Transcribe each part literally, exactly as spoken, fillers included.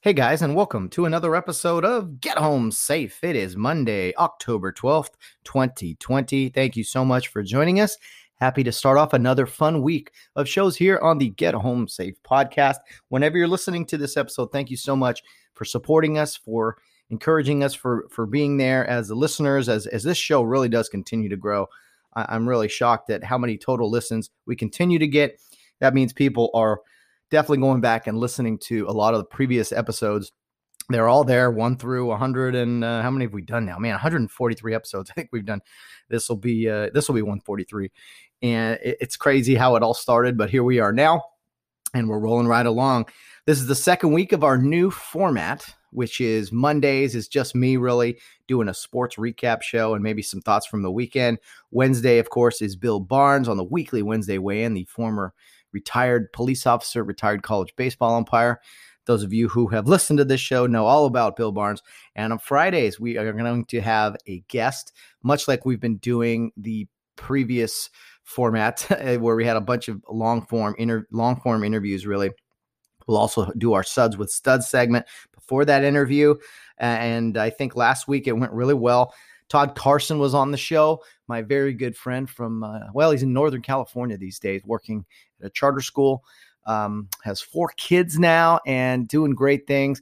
Hey guys, and welcome to another episode of Get Home Safe. It is Monday, October twelfth, twenty twenty. Thank you so much for joining us. Happy to start off another fun week of shows here on the Get Home Safe podcast. Whenever you're listening to this episode, thank you so much for supporting us, for encouraging us, for, for being there as the listeners, as, as this show really does continue to grow. I, I'm really shocked at how many total listens we continue to get. That means people are definitely going back and listening to a lot of the previous episodes. They're all there, one through one hundred. And uh, how many have we done now? Man, one hundred forty-three episodes. I think we've done. This will be uh, this will be one forty-three. And it, it's crazy how it all started. But here we are now, and we're rolling right along. This is the second week of our new format, which is Mondays is just me really doing a sports recap show and maybe some thoughts from the weekend. Wednesday, of course, is Bill Barnes on the weekly Wednesday weigh-in, the former retired police officer, retired college baseball umpire. Those of you who have listened to this show know all about Bill Barnes. And on Fridays, we are going to have a guest, much like we've been doing the previous format where we had a bunch of long form inter- long form interviews, really. We'll also do our Suds with Studs segment before that interview. And I think last week it went really well. Todd Carson was on the show, my very good friend from, uh, well, he's in Northern California these days, working at a charter school, um, has four kids now and doing great things.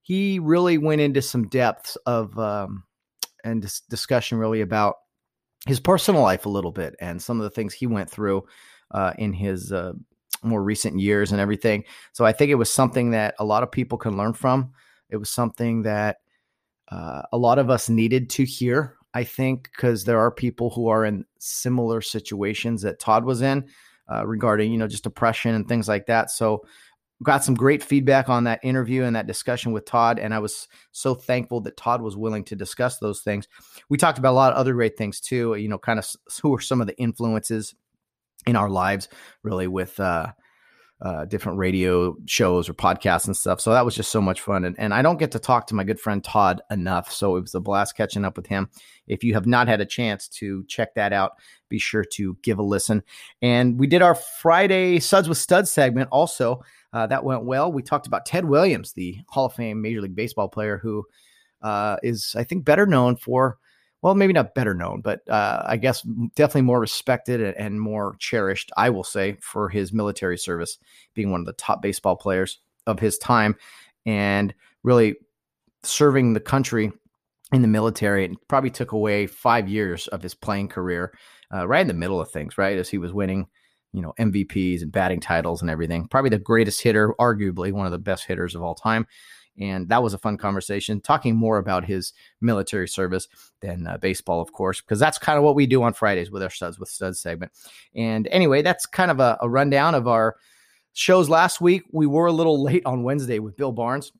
He really went into some depths of um, and dis- discussion really about his personal life a little bit and some of the things he went through uh, in his uh, more recent years and everything. So I think it was something that a lot of people can learn from. It was something that Uh, a lot of us needed to hear, I think, because there are people who are in similar situations that Todd was in uh, regarding, you know, just depression and things like that. So got some great feedback on that interview and that discussion with Todd. And I was so thankful that Todd was willing to discuss those things. We talked about a lot of other great things too, you know, kind of who are some of the influences in our lives really with, uh, Uh, different radio shows or podcasts and stuff. So that was just so much fun. And, and I don't get to talk to my good friend Todd enough. So it was a blast catching up with him. If you have not had a chance to check that out, be sure to give a listen. And we did our Friday Suds with Studs segment also. Uh, that went well. We talked about Ted Williams, the Hall of Fame Major League Baseball player who uh, is, I think, better known for, well, maybe not better known, but uh, I guess definitely more respected and more cherished, I will say, for his military service, being one of the top baseball players of his time and really serving the country in the military. It probably took away five years of his playing career, uh, right in the middle of things, right? As he was winning, you know, M V Ps and batting titles and everything. Probably the greatest hitter, arguably one of the best hitters of all time. And that was a fun conversation, talking more about his military service than uh, baseball, of course, because that's kind of what we do on Fridays with our Studs with Studs segment. And anyway, that's kind of a, a rundown of our shows last week. We were a little late on Wednesday with Bill Barnes.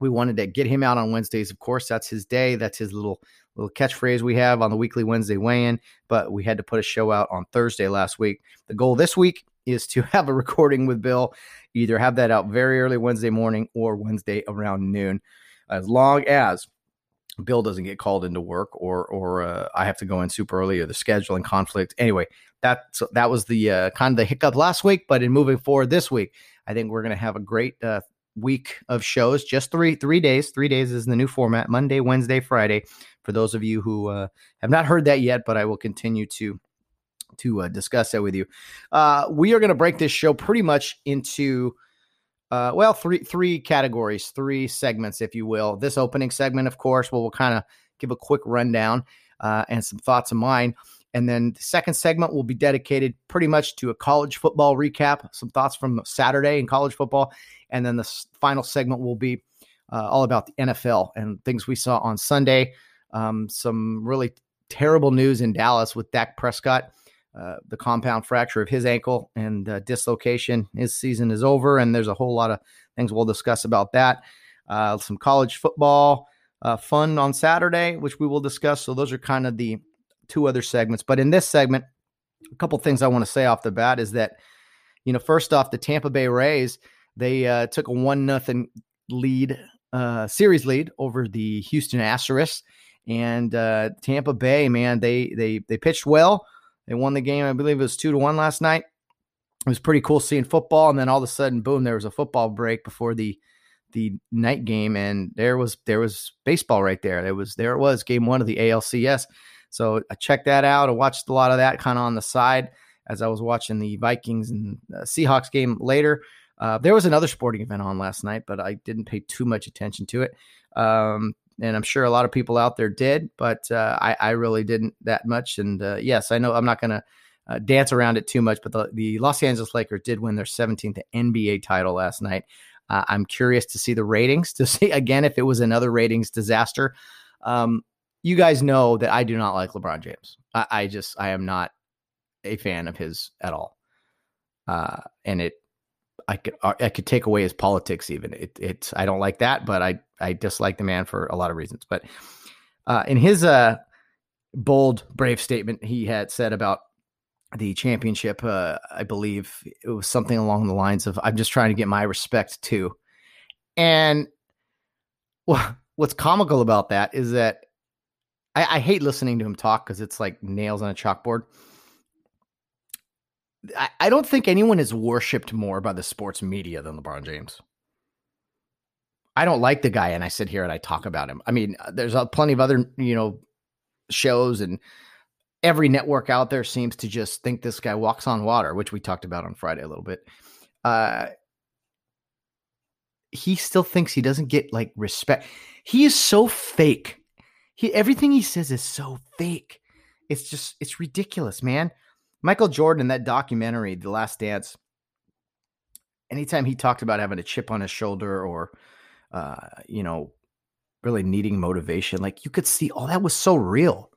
We wanted to get him out on Wednesdays, of course. That's his day. That's his little little catchphrase we have on the weekly Wednesday weigh-in. But we had to put a show out on Thursday last week. The goal this week is to have a recording with Bill, either have that out very early Wednesday morning or Wednesday around noon, as long as Bill doesn't get called into work or or uh, I have to go in super early or the scheduling conflict. Anyway, that so that was the uh, kind of the hiccup last week, but in moving forward this week, I think we're going to have a great uh, week of shows. Just three three days. Three days is the new format: Monday, Wednesday, Friday. For those of you who uh, have not heard that yet, but I will continue to. to uh, discuss that with you. Uh, we are going to break this show pretty much into, uh, well, three three categories, three segments, if you will. This opening segment, of course, where we'll kind of give a quick rundown uh, and some thoughts of mine. And then the second segment will be dedicated pretty much to a college football recap, some thoughts from Saturday in college football. And then the s- final segment will be uh, all about the N F L and things we saw on Sunday. Um, some really terrible news in Dallas with Dak Prescott. Uh, the compound fracture of his ankle and uh, dislocation. His season is over, and there's a whole lot of things we'll discuss about that. uh, some college football uh, fun on Saturday, which we will discuss. So those are kind of the two other segments. But in this segment, a couple things I want to say off the bat is that, you know, first off, the Tampa Bay Rays, they uh, took a one nothing lead, uh, series lead over the Houston Astros. And uh, Tampa Bay, man, they they they pitched well. They won the game. I believe it was two to one last night. It was pretty cool seeing football. And then all of a sudden, boom, there was a football break before the the night game. And there was there was baseball right there. It was there it was game one of the A L C S. So I checked that out. I watched a lot of that kind of on the side as I was watching the Vikings and uh, Seahawks game later. Uh, there was another sporting event on last night, but I didn't pay too much attention to it. Um, and I'm sure a lot of people out there did, but uh, I, I really didn't that much. And uh, yes, I know I'm not going to uh, dance around it too much, but the, the Los Angeles Lakers did win their seventeenth N B A title last night. Uh, I'm curious to see the ratings, to see, again, if it was another ratings disaster. Um You guys know that I do not like LeBron James. I, I just, I am not a fan of his at all. Uh, and it, I could, I could take away his politics even. It, it's, I don't like that, but I, I dislike the man for a lot of reasons. But uh, in his uh, bold, brave statement, he had said about the championship, uh, I believe it was something along the lines of, I'm just trying to get my respect too. And well, what's comical about that is that I, I hate listening to him talk because it's like nails on a chalkboard. I, I don't think anyone is worshipped more by the sports media than LeBron James. I don't like the guy, and I sit here and I talk about him. I mean, there's uh, plenty of other, you know, shows, and every network out there seems to just think this guy walks on water, which we talked about on Friday a little bit. Uh, he still thinks he doesn't get like respect. He is so fake. He, everything he says is so fake. It's just, it's ridiculous, man. Michael Jordan, that documentary, The Last Dance, anytime he talked about having a chip on his shoulder or, uh, you know, really needing motivation, like you could see, oh, that was so real.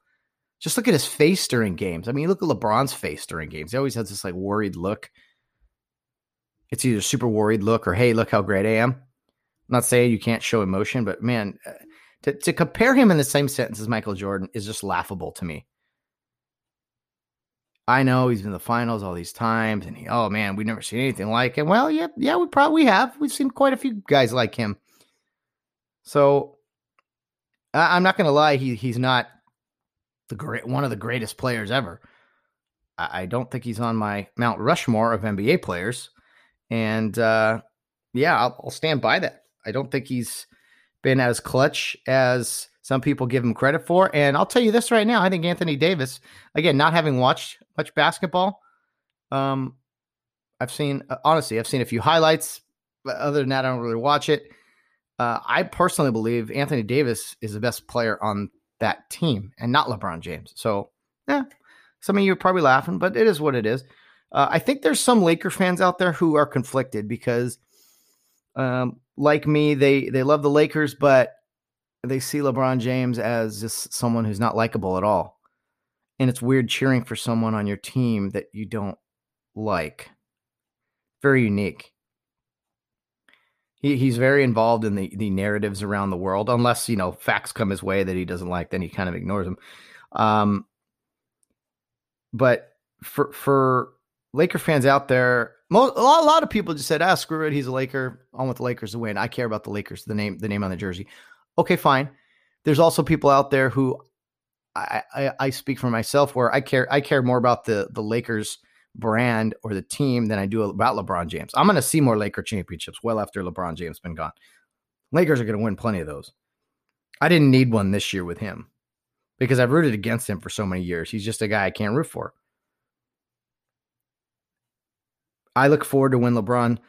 Just look at his face during games. I mean, look at LeBron's face during games. He always has this like worried look. It's either super worried look or, hey, look how great I am. I'm not saying you can't show emotion, but man, uh, To, to compare him in the same sentence as Michael Jordan is just laughable to me. I know he's been in the finals all these times, and he, oh man, we've never seen anything like him. Well, yeah, yeah, we probably have. We've seen quite a few guys like him. So I, I'm not going to lie, he he's not the great one of the greatest players ever. I, I don't think he's on my Mount Rushmore of N B A players, and uh, yeah, I'll, I'll stand by that. I don't think he's been as clutch as some people give him credit for. And I'll tell you this right now. I think Anthony Davis, again, not having watched much basketball, um, I've seen, uh, honestly, I've seen a few highlights, but other than that, I don't really watch it. Uh, I personally believe Anthony Davis is the best player on that team and not LeBron James. So yeah, some of you are probably laughing, but it is what it is. Uh, I think there's some Laker fans out there who are conflicted because, um, like me, they they love the Lakers, but they see LeBron James as just someone who's not likable at all. And it's weird cheering for someone on your team that you don't like. Very unique. He he's very involved in the, the narratives around the world, unless, you know, facts come his way that he doesn't like, then he kind of ignores them. Um, but for for Laker fans out there, Most, a lot of people just said, ah, screw it. He's a Laker. I want the Lakers to win. I care about the Lakers, the name, the name on the jersey. Okay, fine. There's also people out there who I, I, I speak for myself where I care. I care more about the, the Lakers brand or the team than I do about LeBron James. I'm going to see more Laker championships well after LeBron James been gone. Lakers are going to win plenty of those. I didn't need one this year with him because I've rooted against him for so many years. He's just a guy I can't root for. I look forward to when LeBron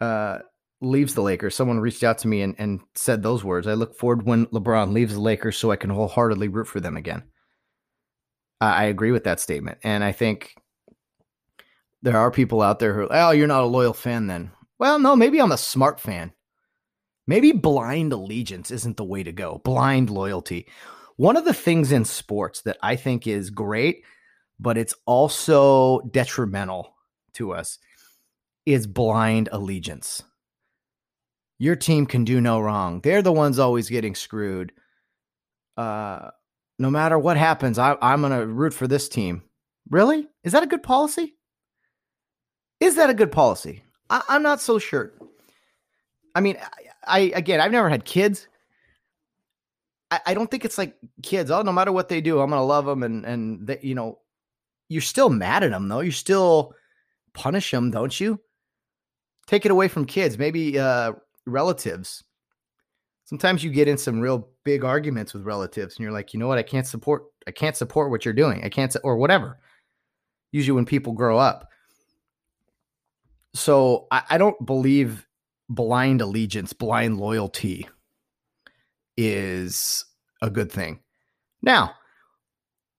uh, leaves the Lakers. Someone reached out to me and, and said those words. I look forward when LeBron leaves the Lakers so I can wholeheartedly root for them again. I, I agree with that statement. And I think there are people out there who, oh, you're not a loyal fan then. Well, no, maybe I'm a smart fan. Maybe blind allegiance isn't the way to go. Blind loyalty. One of the things in sports that I think is great, but it's also detrimental to us, is blind allegiance. Your team can do no wrong. They're the ones always getting screwed. Uh, no matter what happens, I, I'm going to root for this team. Really? Is that a good policy? Is that a good policy? I, I'm not so sure. I mean, I, I again, I've never had kids. I, I don't think it's like kids. Oh, no matter what they do, I'm going to love them. And, and they, you know, you're still mad at them, though. You still punish them, don't you? Take it away from kids, maybe uh, relatives. Sometimes you get in some real big arguments with relatives and you're like, you know what? I can't support, I can't support what you're doing. I can't, or whatever. Usually when people grow up. So I, I don't believe blind allegiance, blind loyalty is a good thing. Now,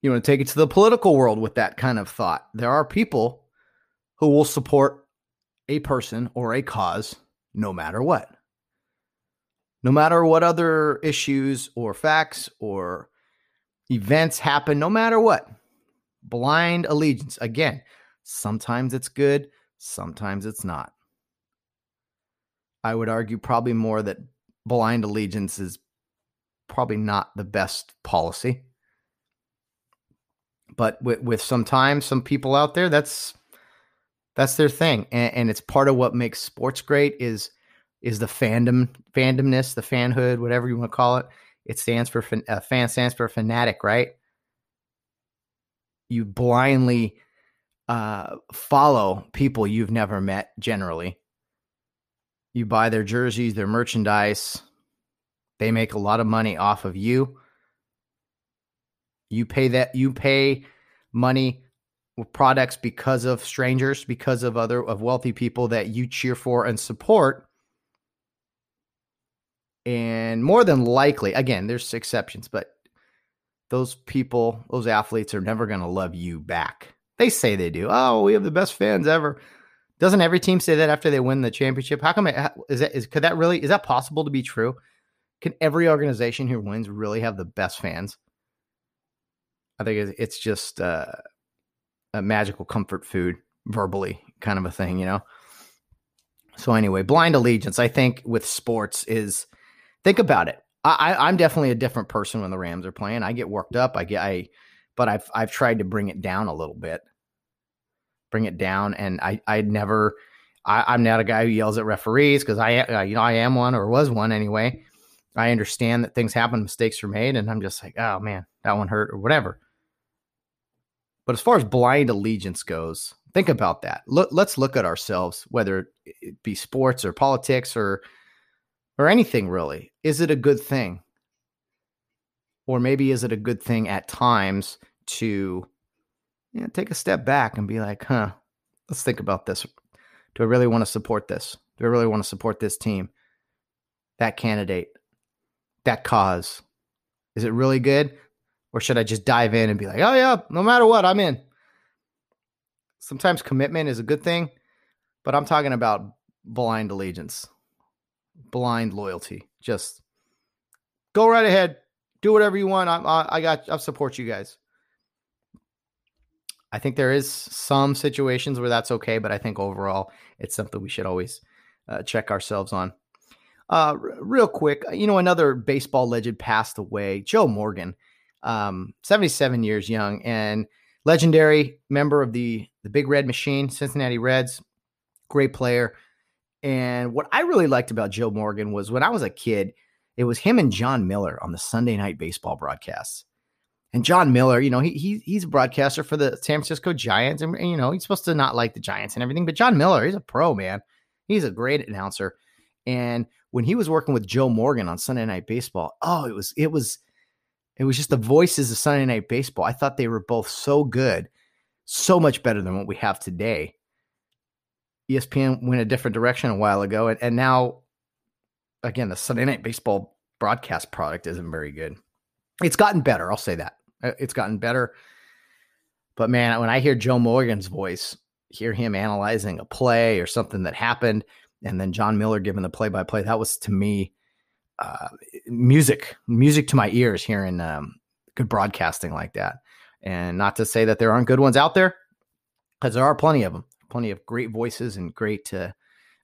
you want to take it to the political world with that kind of thought. There are people who will support a person or a cause no matter what. No matter what other issues or facts or events happen, no matter what. Blind allegiance. Again, sometimes it's good, sometimes it's not. I would argue probably more that blind allegiance is probably not the best policy. But with, with some time, some people out there, that's that's their thing. And, and it's part of what makes sports great is is the fandom, fandomness, the fanhood, whatever you want to call it. It stands for, uh, fan stands for fanatic, right? You blindly uh, follow people you've never met, generally. You buy their jerseys, their merchandise. They make a lot of money off of you. You pay that, you pay money with products because of strangers, because of other, of wealthy people that you cheer for and support. And more than likely, again, there's exceptions, but those people, those athletes are never going to love you back. They say they do. Oh, we have the best fans ever. Doesn't every team say that after they win the championship? How come it, is that, is, could that really, is that possible to be true? Can every organization who wins really have the best fans? I think it's just uh, a magical comfort food, verbally kind of a thing, you know? So anyway, blind allegiance, I think with sports is, think about it. I, I, I'm definitely a different person when the Rams are playing. I get worked up. I get, I, but I've, I've tried to bring it down a little bit, bring it down. And I, I never, I, I'm not a guy who yells at referees because I, I, you know, I am one or was one anyway. I understand that things happen, mistakes are made. And I'm just like, oh man, that one hurt or whatever. But as far as blind allegiance goes, think about that. Look, let's look at ourselves, whether it be sports or politics or, or anything really. Is it a good thing? Or maybe is it a good thing at times to, you know, take a step back and be like, huh, let's think about this. Do I really want to support this? Do I really want to support this team, that candidate, that cause? Is it really good? Or should I just dive in and be like, oh yeah, no matter what, I'm in. Sometimes commitment is a good thing, but I'm talking about blind allegiance, blind loyalty. Just go right ahead, do whatever you want. I, I, I got, I'll support you guys. I think there is some situations where that's okay, but I think overall it's something we should always uh, check ourselves on. Uh, r- real quick, you know, another baseball legend passed away, Joe Morgan, um, seventy-seven years young, and legendary member of the, the Big Red Machine, Cincinnati Reds, great player. And what I really liked about Joe Morgan was when I was a kid, it was him and John Miller on the Sunday night baseball broadcasts. And John Miller, you know, he, he he's a broadcaster for the San Francisco Giants. And, and, you know, he's supposed to not like the Giants and everything. But John Miller, he's a pro, man. He's a great announcer. And when he was working with Joe Morgan on Sunday night baseball, oh, it was it was it was just the voices of Sunday night baseball. I thought they were both so good, so much better than what we have today. E S P N went a different direction a while ago. And, and now, again, the Sunday night baseball broadcast product isn't very good. It's gotten better. I'll say that. It's gotten better. But man, when I hear Joe Morgan's voice, hear him analyzing a play or something that happened, and then John Miller giving the play-by-play, that was to me uh, music, music to my ears hearing um, good broadcasting like that. And not to say that there aren't good ones out there, because there are plenty of them. Plenty of great voices and great uh,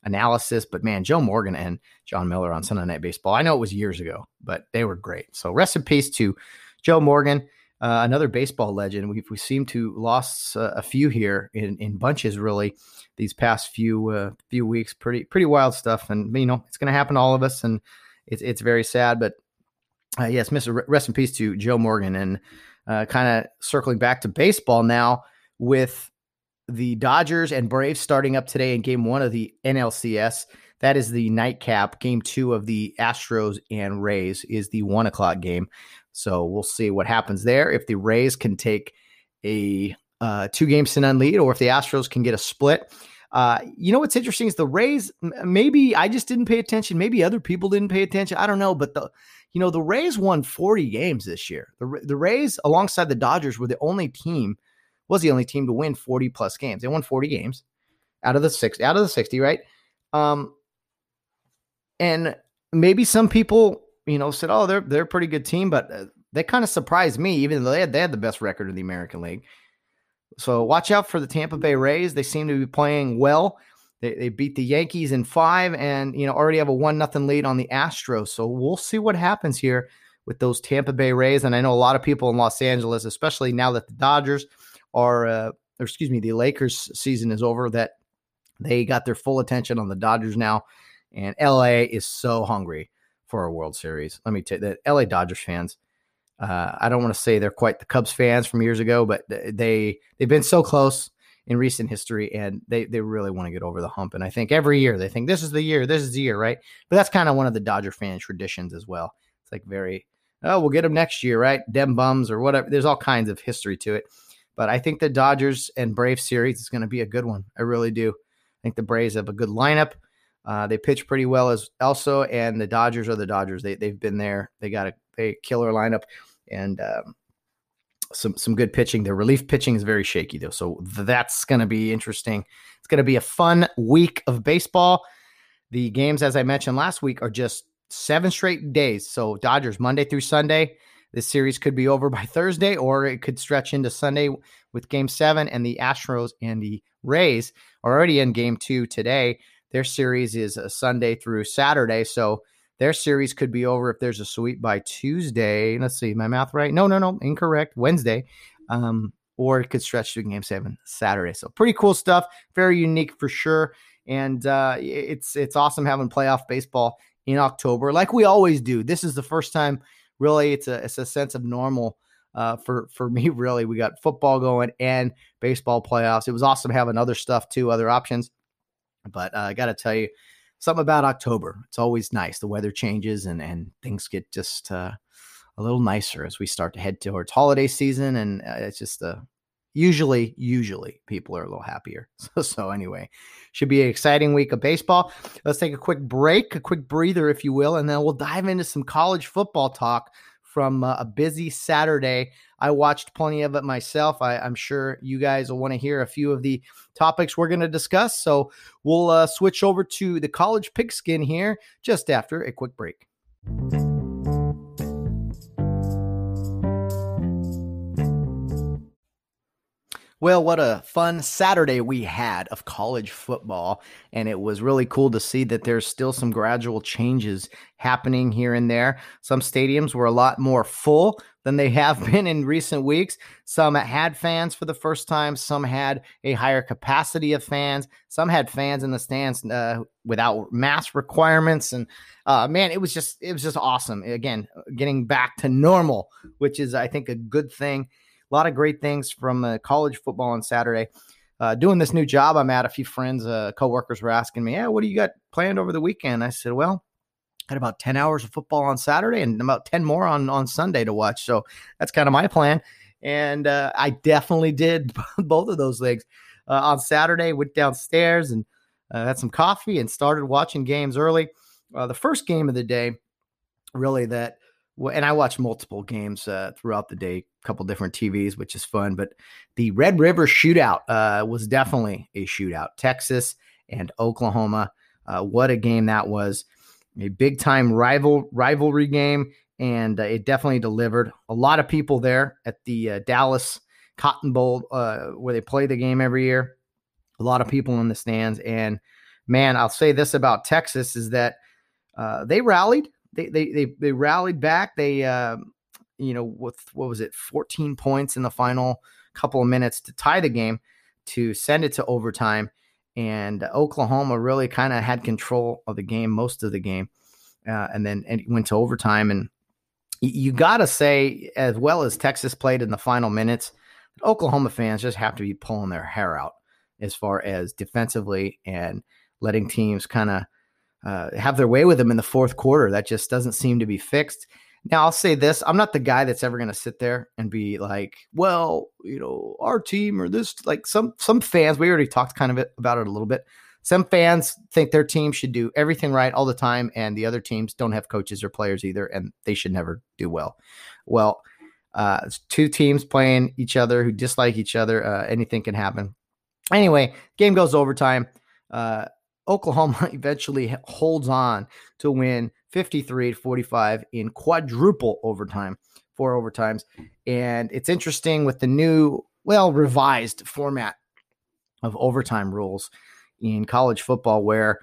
analysis. But man, Joe Morgan and John Miller on Sunday Night Baseball, I know it was years ago, but they were great. So rest in peace to Joe Morgan, uh, another baseball legend. We we seem to lost uh, a few here in, in bunches, really, these past few uh, few weeks. Pretty pretty wild stuff, and you know it's going to happen to all of us, and it's it's very sad. But uh, yes, Mister Rest in peace to Joe Morgan, and uh, kind of circling back to baseball now with the Dodgers and Braves starting up today in game one of the N L C S. That is the nightcap. Game two of the Astros and Rays is the one o'clock game. So we'll see what happens there. If the Rays can take a uh, two games to none lead, or if the Astros can get a split. Uh, you know, what's interesting is the Rays, maybe I just didn't pay attention. Maybe other people didn't pay attention. I don't know. But the, you know, the Rays won forty games this year. The, the Rays alongside the Dodgers were the only team was the only team to win forty plus games. They won forty games out of the six, out of the sixty, right? Um, and maybe some people, you know, said, "Oh, they're they're a pretty good team," but uh, they kind of surprised me, even though they had they had the best record in the American League. So watch out for the Tampa Bay Rays. They seem to be playing well. They they beat the Yankees in five, and you know already have a one nothing lead on the Astros. So we'll see what happens here with those Tampa Bay Rays. And I know a lot of people in Los Angeles, especially now that the Dodgers. Or, uh, or excuse me, the Lakers season is over, that they got their full attention on the Dodgers now. And L A is so hungry for a World Series. Let me tell you, the L A Dodgers fans, uh, I don't want to say they're quite the Cubs fans from years ago, but they, they've been so close in recent history, and they, they really want to get over the hump. And I think every year they think this is the year, this is the year, right? But that's kind of one of the Dodger fan traditions as well. It's like very, oh, we'll get them next year, right? Dem bums or whatever. There's all kinds of history to it. But I think the Dodgers and Braves series is going to be a good one. I really do. I think the Braves have a good lineup. Uh, they pitch pretty well as also, and the Dodgers are the Dodgers. They they've been there. They got a they killer lineup and um, some some good pitching. Their relief pitching is very shaky though, so that's going to be interesting. It's going to be a fun week of baseball. The games, as I mentioned last week, are just seven straight days. So Dodgers Monday through Sunday. This series could be over by Thursday, or it could stretch into Sunday with Game seven, and the Astros and the Rays are already in Game two today. Their series is a Sunday through Saturday, so their series could be over if there's a sweep by Tuesday. Let's see, my math right? No, no, no, incorrect, Wednesday. Um, or it could stretch to Game seven Saturday. So pretty cool stuff, very unique for sure, and uh, it's, it's awesome having playoff baseball in October like we always do. This is the first time. Really, it's a it's a sense of normal uh, for, for me, really. We got football going and baseball playoffs. It was awesome having other stuff, too, other options. But uh, I got to tell you, something about October. It's always nice. The weather changes and, and things get just uh, a little nicer as we start to head towards holiday season. And uh, it's just uh, usually, usually people are a little happier. So, so anyway, should be an exciting week of baseball. Let's take a quick break, a quick breather, if you will, and then we'll dive into some college football talk from uh, a busy Saturday. I watched plenty of it myself. I, I'm sure you guys will want to hear a few of the topics we're going to discuss. So we'll uh, switch over to the college pigskin here just after a quick break. Well, what a fun Saturday we had of college football, and it was really cool to see that there's still some gradual changes happening here and there. Some stadiums were a lot more full than they have been in recent weeks. Some had fans for the first time. Some had a higher capacity of fans. Some had fans in the stands uh, without mask requirements. And uh, man, it was just it was just awesome. Again, getting back to normal, which is, I think, a good thing. A lot of great things from uh, college football on Saturday. Uh, doing this new job I'm at, a few friends, uh, coworkers were asking me, yeah, what do you got planned over the weekend? I said, well, I had about ten hours of football on Saturday and about ten more on, on Sunday to watch. So that's kind of my plan. And uh, I definitely did both of those things. Uh, on Saturday, went downstairs and uh, had some coffee and started watching games early. Uh, the first game of the day, really that, and I watched multiple games uh, throughout the day, a couple different T Vs, which is fun. But the Red River Shootout uh, was definitely a shootout. Texas and Oklahoma, uh, what a game that was. A big-time rival rivalry game, and uh, it definitely delivered. A lot of people there at the uh, Dallas Cotton Bowl uh, where they play the game every year. A lot of people in the stands, and man, I'll say this about Texas is that uh, they rallied. They, they they they rallied back. They uh, you know with what was it, fourteen points in the final couple of minutes to tie the game, to send it to overtime. And Oklahoma really kind of had control of the game most of the game, uh, and then and it went to overtime. And you got to say, as well as Texas played in the final minutes, Oklahoma fans just have to be pulling their hair out as far as defensively and letting teams kind of uh, have their way with them in the fourth quarter. That just doesn't seem to be fixed. Now, I'll say this. I'm not the guy that's ever going to sit there and be like, well, you know, our team or this, like some some fans, we already talked kind of about it a little bit. Some fans think their team should do everything right all the time, and the other teams don't have coaches or players either, and they should never do well. Well, uh, it's two teams playing each other who dislike each other. Uh, anything can happen. Anyway, game goes overtime. Uh, Oklahoma eventually holds on to win fifty-three to forty-five in quadruple overtime, four overtimes. And it's interesting with the new, well, revised format of overtime rules in college football, where,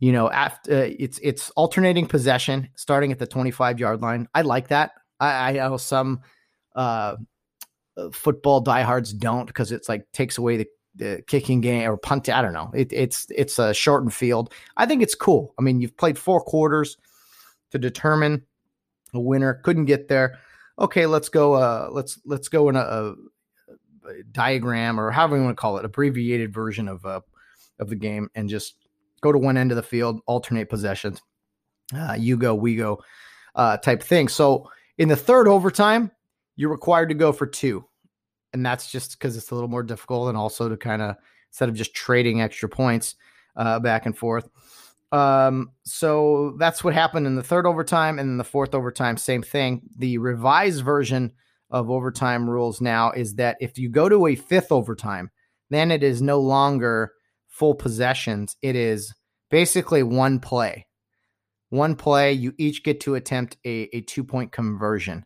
you know, after uh, it's it's alternating possession starting at the twenty-five yard line. I like that. I, I know some uh, football diehards don't, because it's like takes away the, the kicking game or punt. I don't know. It, it's it's a shortened field. I think it's cool. I mean, you've played four quarters to determine a winner. Couldn't get there. Okay, let's go. Uh, let's let's go in a, a diagram, or however you want to call it, abbreviated version of uh, of the game, and just go to one end of the field, alternate possessions, uh, you go, we go uh, type thing. So in the third overtime, you're required to go for two. And that's just because it's a little more difficult, and also to kind of, instead of just trading extra points uh, back and forth. Um, so that's what happened in the third overtime. And in the fourth overtime, same thing. The revised version of overtime rules now is that if you go to a fifth overtime, then it is no longer full possessions. It is basically one play, one play. You each get to attempt a, a two point conversion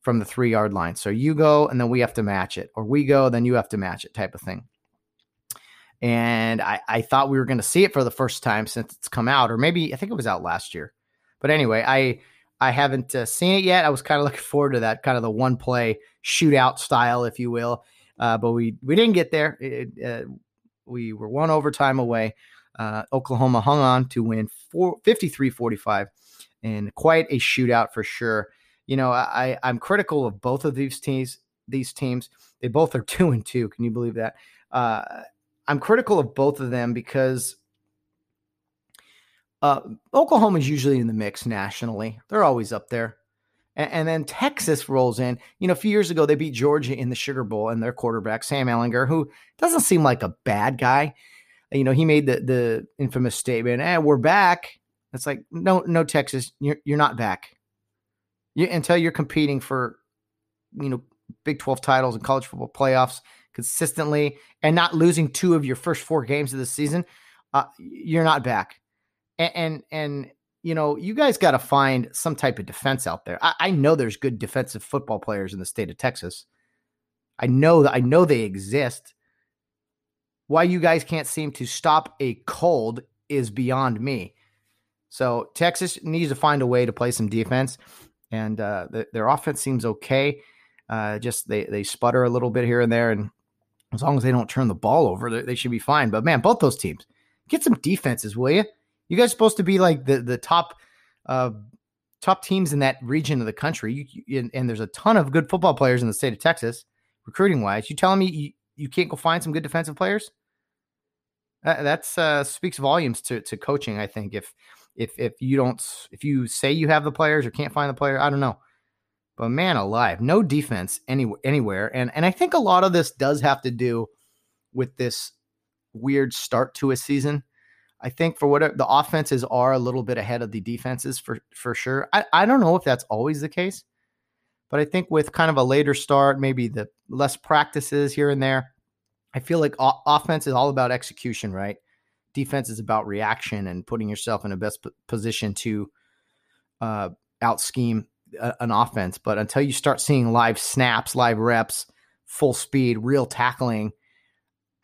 from the three yard line. So you go, and then we have to match it, or we go, then you have to match it type of thing. And I, I thought we were going to see it for the first time since it's come out, or maybe I think it was out last year, but anyway, I, I haven't uh, seen it yet. I was kind of looking forward to that, kind of the one play shootout style, if you will. Uh, but we, we didn't get there. It, uh, We were one overtime away. Uh, Oklahoma hung on to win fifty-three forty-five, and quite a shootout for sure. You know, I, I'm critical of both of these teams. These teams, they both are two and two. Can you believe that? Uh, I'm critical of both of them because uh, Oklahoma's usually in the mix nationally. They're always up there. And, and then Texas rolls in. You know, a few years ago, they beat Georgia in the Sugar Bowl, and their quarterback, Sam Ehlinger, who doesn't seem like a bad guy. You know, he made the, the infamous statement, "Hey, we're back." It's like, no, no, Texas, you're, you're not back. You, until you're competing for, you know, Big twelve titles and college football playoffs consistently and not losing two of your first four games of the season, uh, you're not back. And, and, and, you know, you guys got to find some type of defense out there. I, I know there's good defensive football players in the state of Texas. I know that I know they exist. Why you guys can't seem to stop a cold is beyond me. So Texas needs to find a way to play some defense, and uh, the, their offense seems okay. Uh, just they they sputter a little bit here and there, and as long as they don't turn the ball over, they, they should be fine. But man, both those teams, get some defenses, will you? You guys are supposed to be like the the top uh, top teams in that region of the country, you, you, and, and there's a ton of good football players in the state of Texas, recruiting wise. You telling me you, you can't go find some good defensive players? Uh, that's uh, speaks volumes to to coaching, I think. If if if you don't, if you say you have the players or can't find the player, I don't know. But man, alive, no defense anywhere, anywhere, and and I think a lot of this does have to do with this weird start to a season. I think for whatever, the offenses are a little bit ahead of the defenses for, for sure. I, I don't know if that's always the case, but I think with kind of a later start, maybe the less practices here and there, I feel like o- offense is all about execution, right? Defense is about reaction and putting yourself in the best p- position to uh, out scheme a- an offense. But until you start seeing live snaps, live reps, full speed, real tackling,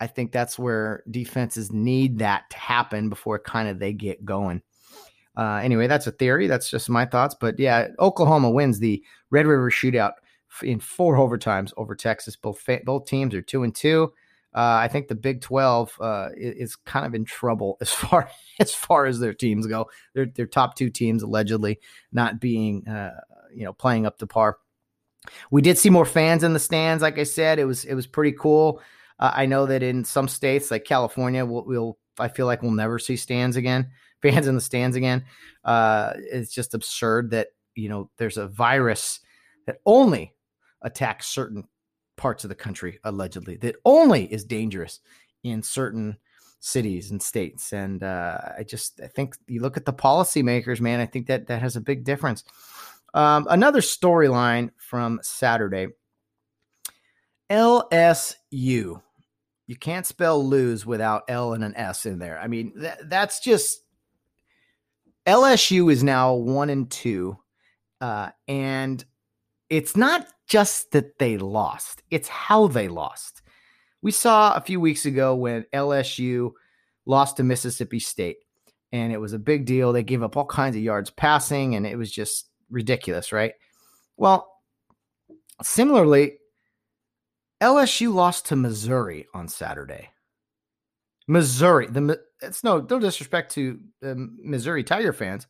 I think that's where defenses need that to happen before kind of they get going. Uh, anyway, that's a theory. That's just my thoughts. But yeah, Oklahoma wins the Red River Shootout in four overtimes over Texas. Both both teams are two and two. Uh, I think the Big twelve uh, is kind of in trouble as far as far as their teams go. Their their top two teams allegedly not being uh, you know playing up to par. We did see more fans in the stands. Like I said, it was it was pretty cool. Uh, I know that in some states like California, we'll, we'll I feel like we'll never see stands again. Fans in the stands again. Uh, it's just absurd that you know there's a virus that only attacks certain parts of the country, allegedly, that only is dangerous in certain cities and states. And uh, I just I think you look at the policymakers, man, I think that that has a big difference. Um, another storyline from Saturday, L S U. You can't spell lose without L and an S in there. I mean, th- that's just L S U is now one and two. Uh, and it's not just that they lost. It's how they lost. We saw a few weeks ago when L S U lost to Mississippi State, and it was a big deal. They gave up all kinds of yards passing, and it was just ridiculous, right? Well, similarly, L S U lost to Missouri on Saturday. Missouri. The, it's no, no disrespect to um, Missouri Tiger fans.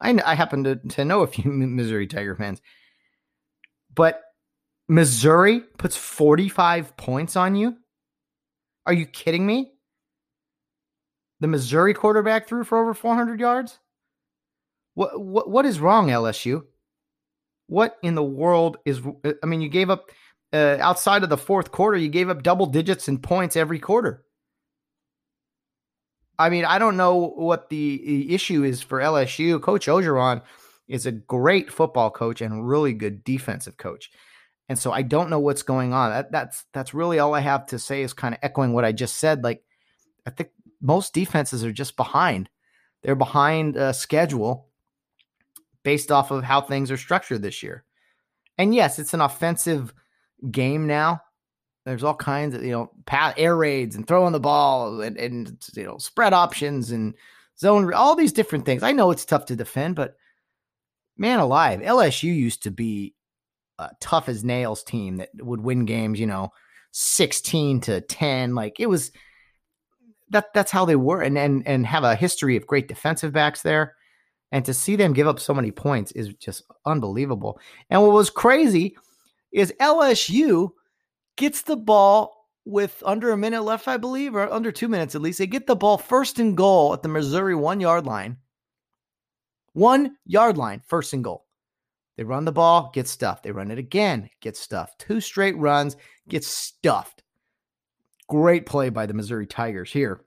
I, I happen to, to know a few Missouri Tiger fans. But Missouri puts forty-five points on you? Are you kidding me? The Missouri quarterback threw for over four hundred yards? What what what is wrong, L S U? What in the world is I mean, you gave up uh, outside of the fourth quarter, you gave up double digits in points every quarter. I mean, I don't know what the issue is for L S U. Coach Ogeron is a great football coach and really good defensive coach. And so I don't know what's going on. That, that's that's really all I have to say is kind of echoing what I just said. Like, I think most defenses are just behind. They're behind uh, schedule based off of how things are structured this year. And yes, it's an offensive game now. There's all kinds of, you know, air raids and throwing the ball and, and you know, spread options and zone, all these different things. I know it's tough to defend, but man alive, L S U used to be Uh, tough as nails team that would win games, you know, sixteen to ten. Like it was that that's how they were. And, and, and have a history of great defensive backs there. And to see them give up so many points is just unbelievable. And what was crazy is L S U gets the ball with under a minute left, I believe, or under two minutes, at least. They get the ball first and goal at the Missouri one yard line, one yard line, first and goal. They run the ball, get stuffed. They run it again, get stuffed. Two straight runs, get stuffed. Great play by the Missouri Tigers here.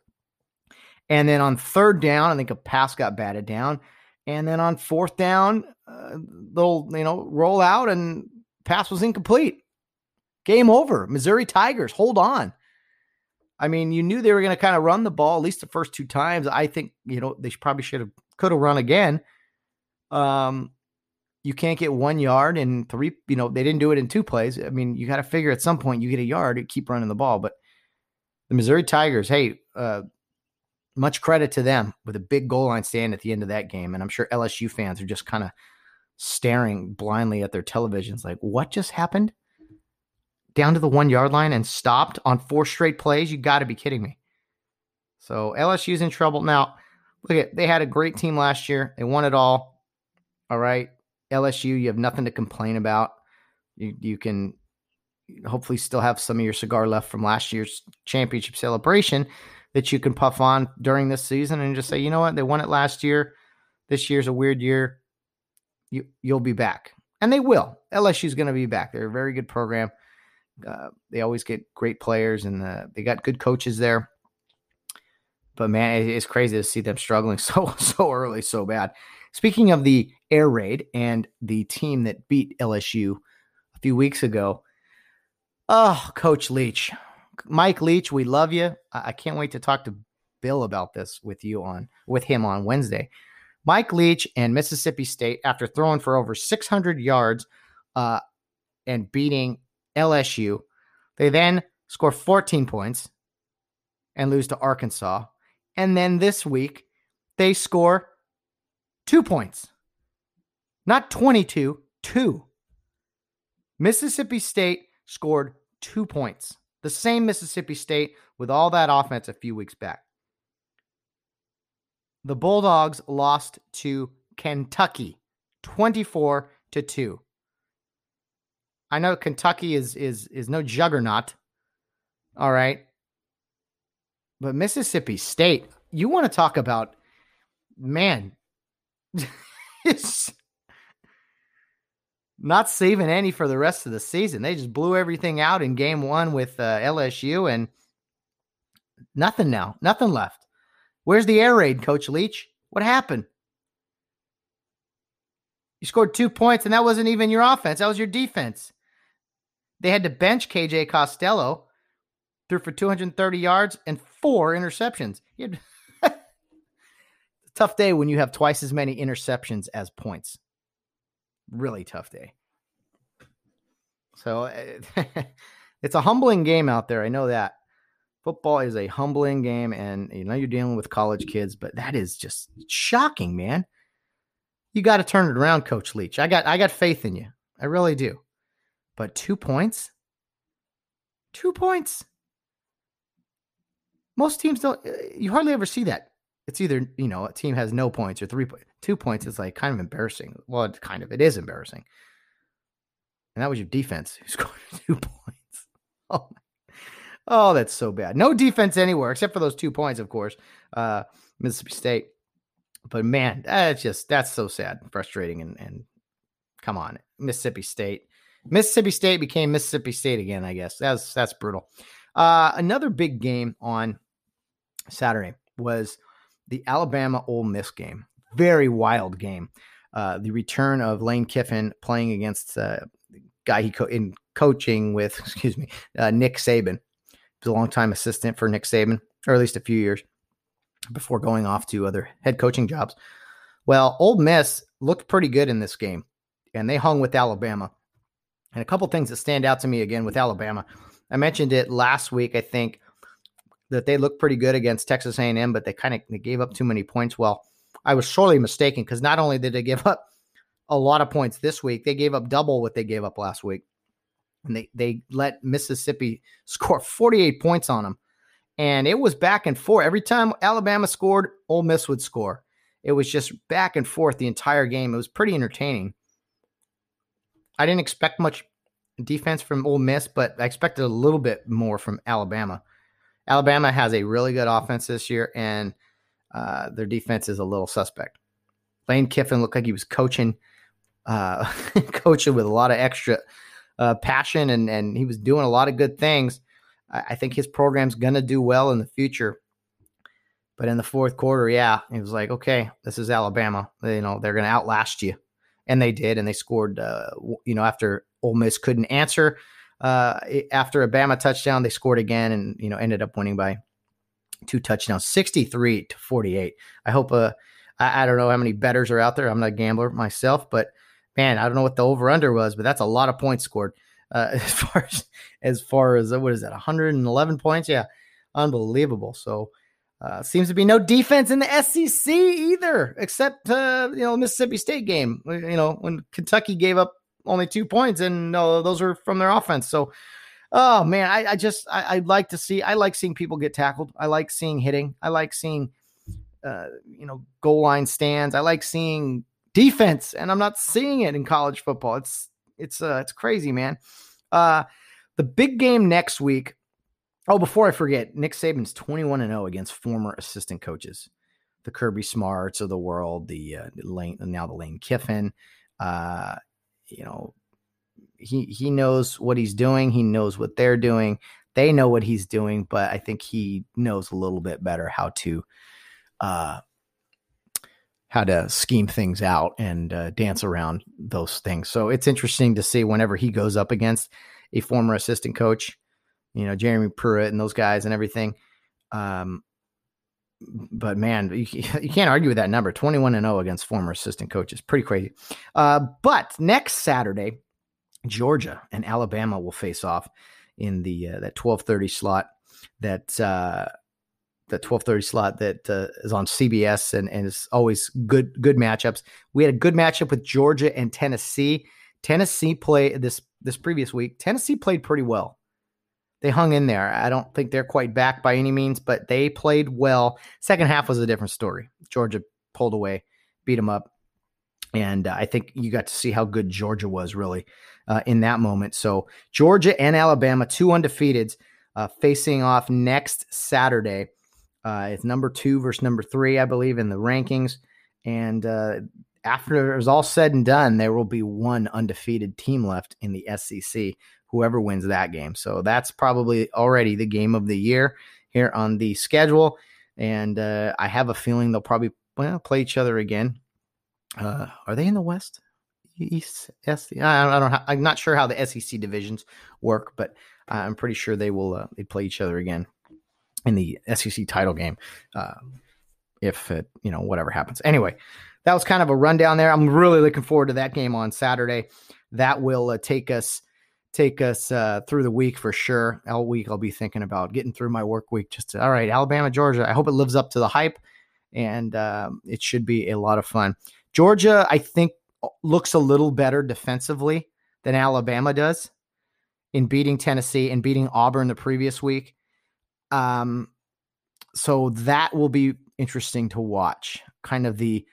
And then on third down, I think a pass got batted down. And then on fourth down, uh, they'll, you know, roll out and pass was incomplete. Game over. Missouri Tigers, hold on. I mean, you knew they were going to kind of run the ball at least the first two times. I think, you know, they probably should have, could have run again. Um, You can't get one yard in three, you know, they didn't do it in two plays. I mean, you got to figure at some point you get a yard and keep running the ball. But the Missouri Tigers, hey, uh, much credit to them with a big goal line stand at the end of that game. And I'm sure L S U fans are just kind of staring blindly at their televisions like, what just happened? Down to the one yard line and stopped on four straight plays? You got to be kidding me. So L S U's in trouble. Now, look at, they had a great team last year. They won it all. All right. L S U, you have nothing to complain about. You you can hopefully still have some of your cigar left from last year's championship celebration that you can puff on during this season and just say, you know what, they won it last year. This year's a weird year. You, you'll be back. And they will. L S U's going to be back. They're a very good program. Uh, they always get great players, and uh, they got good coaches there. But, man, it's crazy to see them struggling so so early, so bad. Speaking of the air raid and the team that beat L S U a few weeks ago, oh, Coach Leach. Mike Leach, we love you. I can't wait to talk to Bill about this with you on with him on Wednesday. Mike Leach and Mississippi State, after throwing for over six hundred yards uh, and beating L S U, they then score fourteen points and lose to Arkansas. And then this week, they score two points. Not twenty-two, two. Mississippi State scored two points. The same Mississippi State with all that offense a few weeks back. The Bulldogs lost to Kentucky twenty-four to two. I know Kentucky is is is no juggernaut. All right. But Mississippi State, you want to talk about, man, it's not saving any for the rest of the season. They just blew everything out in game one with uh, L S U and nothing now, nothing left. Where's the air raid, Coach Leach? What happened? You scored two points, and that wasn't even your offense. That was your defense. They had to bench K J Costello, threw for two hundred thirty yards and four interceptions. Tough day when you have twice as many interceptions as points. Really tough day. So it's a humbling game out there. I know that. Football is a humbling game, and you know you're dealing with college kids, but that is just shocking, man. You got to turn it around, Coach Leach. I got I got faith in you. I really do. But two points? Two points. Most teams don't, you hardly ever see that. It's either, you know, a team has no points or three points. Two points is like kind of embarrassing. Well, it's kind of, it is embarrassing. And that was your defense who scored two points. Oh, oh, that's so bad. No defense anywhere except for those two points, of course, uh, Mississippi State. But man, that's just, that's so sad, frustrating. And, and come on, Mississippi State, Mississippi State became Mississippi State again, I guess. That's, that's brutal. Uh, another big game on Saturday was the Alabama Ole Miss game. Very wild game. Uh, the return of Lane Kiffin playing against uh, guy he co- in coaching with, excuse me, uh, Nick Saban. He was a longtime assistant for Nick Saban, or at least a few years, before going off to other head coaching jobs. Well, Ole Miss looked pretty good in this game, and they hung with Alabama. And a couple things that stand out to me again with Alabama. I mentioned it last week, I think, that they looked pretty good against Texas A and M, but they kind of they gave up too many points. Well, I was sorely mistaken, because not only did they give up a lot of points this week, they gave up double what they gave up last week. And they, they let Mississippi score forty-eight points on them. And it was back and forth. Every time Alabama scored, Ole Miss would score. It was just back and forth the entire game. It was pretty entertaining. I didn't expect much defense from Ole Miss, but I expected a little bit more from Alabama. Alabama has a really good offense this year, and uh, their defense is a little suspect. Lane Kiffin looked like he was coaching, uh, coaching with a lot of extra uh, passion, and and he was doing a lot of good things. I, I think his program's going to do well in the future. But in the fourth quarter, yeah, he was like, okay, this is Alabama. They, you know, they're going to outlast you. And they did, and they scored, uh, you know, after Ole Miss couldn't answer. Uh, after a Bama touchdown, they scored again and, you know, ended up winning by two touchdowns, sixty-three to forty-eight. I hope, uh, I, I don't know how many bettors are out there. I'm not a gambler myself, but man, I don't know what the over under was, but that's a lot of points scored. Uh, as far as, as far as, what is that? one hundred eleven points. Yeah. Unbelievable. So, Uh, seems to be no defense in the S E C either, except, uh, you know, Mississippi State game, you know, when Kentucky gave up only two points and no, those were from their offense. So, oh man, I, I just, I, I'd like to see, I like seeing people get tackled. I like seeing hitting. I like seeing, uh, you know, goal line stands. I like seeing defense, and I'm not seeing it in college football. It's, it's, uh, it's crazy, man. Uh, the big game next week. Oh, before I forget, Nick Saban's twenty-one and oh against former assistant coaches, the Kirby Smarts of the world, the uh, Lane, now the Lane Kiffin. Uh, you know, he he knows what he's doing. He knows what they're doing. They know what he's doing, but I think he knows a little bit better how to uh, how to scheme things out and uh, dance around those things. So it's interesting to see whenever he goes up against a former assistant coach. You know, Jeremy Pruitt and those guys and everything. Um, but man, you, you can't argue with that number. twenty-one and oh against former assistant coaches. Pretty crazy. Uh, but next Saturday, Georgia and Alabama will face off in the, uh, that twelve thirty slot that, uh, the twelve thirty slot that uh, is on C B S, and, and it's always good, good matchups. We had a good matchup with Georgia and Tennessee. Tennessee played this, this previous week. Tennessee played pretty well. They hung in there. I don't think they're quite back by any means, but they played well. Second half was a different story. Georgia pulled away, beat them up. And uh, I think you got to see how good Georgia was really uh, in that moment. So Georgia and Alabama, two undefeateds, uh, facing off next Saturday. Uh, it's number two versus number three, I believe, in the rankings. And uh, after it was all said and done, there will be one undefeated team left in the S E C, whoever wins that game. So that's probably already the game of the year here on the schedule. And uh, I have a feeling they'll probably well, play each other again. Uh, are they in the West? East? S- I don't, I don't, I'm not sure how the S E C divisions work, but I'm pretty sure they will uh, they play each other again in the S E C title game. Uh, if it, you know, whatever happens. Anyway, that was kind of a rundown there. I'm really looking forward to that game on Saturday. That will uh, take us, take us uh, through the week for sure. All week I'll be thinking about getting through my work week. Just to, all right, Alabama, Georgia. I hope it lives up to the hype, and uh, it should be a lot of fun. Georgia, I think, looks a little better defensively than Alabama does in beating Tennessee and beating Auburn the previous week. Um, so that will be interesting to watch, kind of the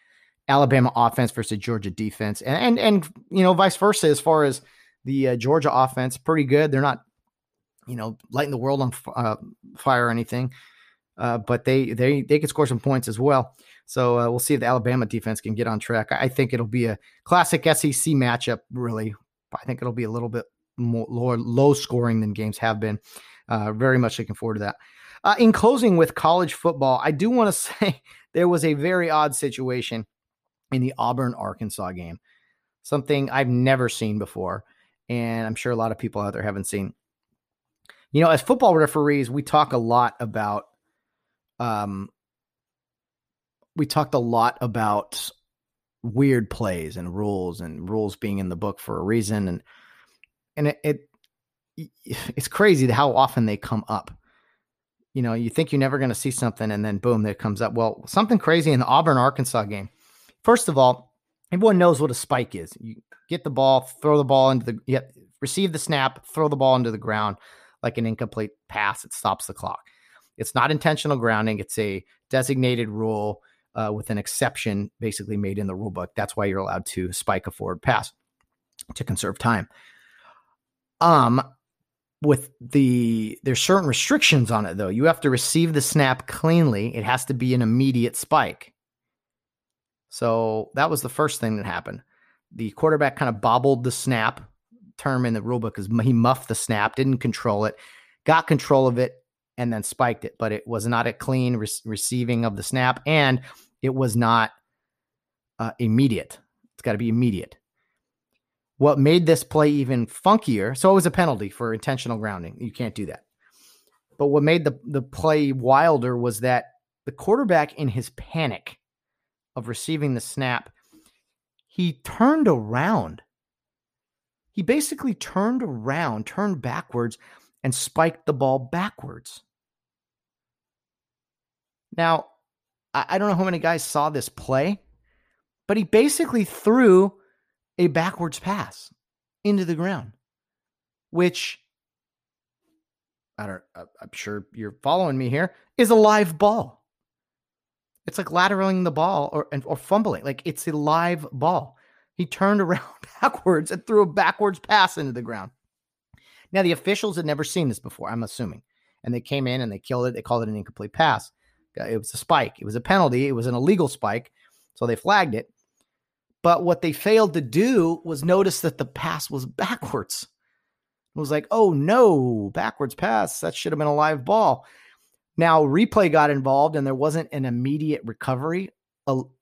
Alabama offense versus Georgia defense, and, and, and you know, vice versa, as far as the uh, Georgia offense, pretty good. They're not, you know, lighting the world on f- uh, fire or anything, uh, but they, they, they could score some points as well. So uh, we'll see if the Alabama defense can get on track. I think it'll be a classic S E C matchup, really. I think it'll be a little bit more low scoring than games have been. Uh, very much looking forward to that. Uh, in closing with college football, I do want to say there was a very odd situation in the Auburn-Arkansas game, something I've never seen before, and I'm sure a lot of people out there haven't seen. You know, as football referees, we talk a lot about um. We talked a lot about weird plays and rules and rules being in the book for a reason. And, and it, it it's crazy how often they come up. You know, you think you're never going to see something, and then boom, there comes up. Well, something crazy in the Auburn, Arkansas game. First of all, everyone knows what a spike is. You get the ball, throw the ball into the, you receive the snap, throw the ball into the ground, like an incomplete pass. It stops the clock. It's not intentional grounding. It's a designated rule. Uh, with an exception basically made in the rule book. That's why you're allowed to spike a forward pass to conserve time. Um, with the, there's certain restrictions on it though. You have to receive the snap cleanly. It has to be an immediate spike. So that was the first thing that happened. The quarterback kind of bobbled the snap. Term in the rule book is he muffed the snap, didn't control it, got control of it, and then spiked it, but it was not a clean re- receiving of the snap, and it was not uh, immediate. It's got to be immediate. What made this play even funkier, so it was a penalty for intentional grounding. You can't do that. But what made the, the play wilder was that the quarterback, in his panic of receiving the snap, he turned around. He basically turned around, turned backwards, and spiked the ball backwards. Now, I don't know how many guys saw this play, but he basically threw a backwards pass into the ground, which I don't, I'm sure you're following me here, is a live ball. It's like lateraling the ball or, or fumbling. Like it's a live ball. He turned around backwards and threw a backwards pass into the ground. Now, the officials had never seen this before, I'm assuming. And they came in and they killed it. They called it an incomplete pass. It was a spike. It was a penalty. It was an illegal spike. So they flagged it. But what they failed to do was notice that the pass was backwards. It was like, oh, no, backwards pass. That should have been a live ball. Now, replay got involved and there wasn't an immediate recovery,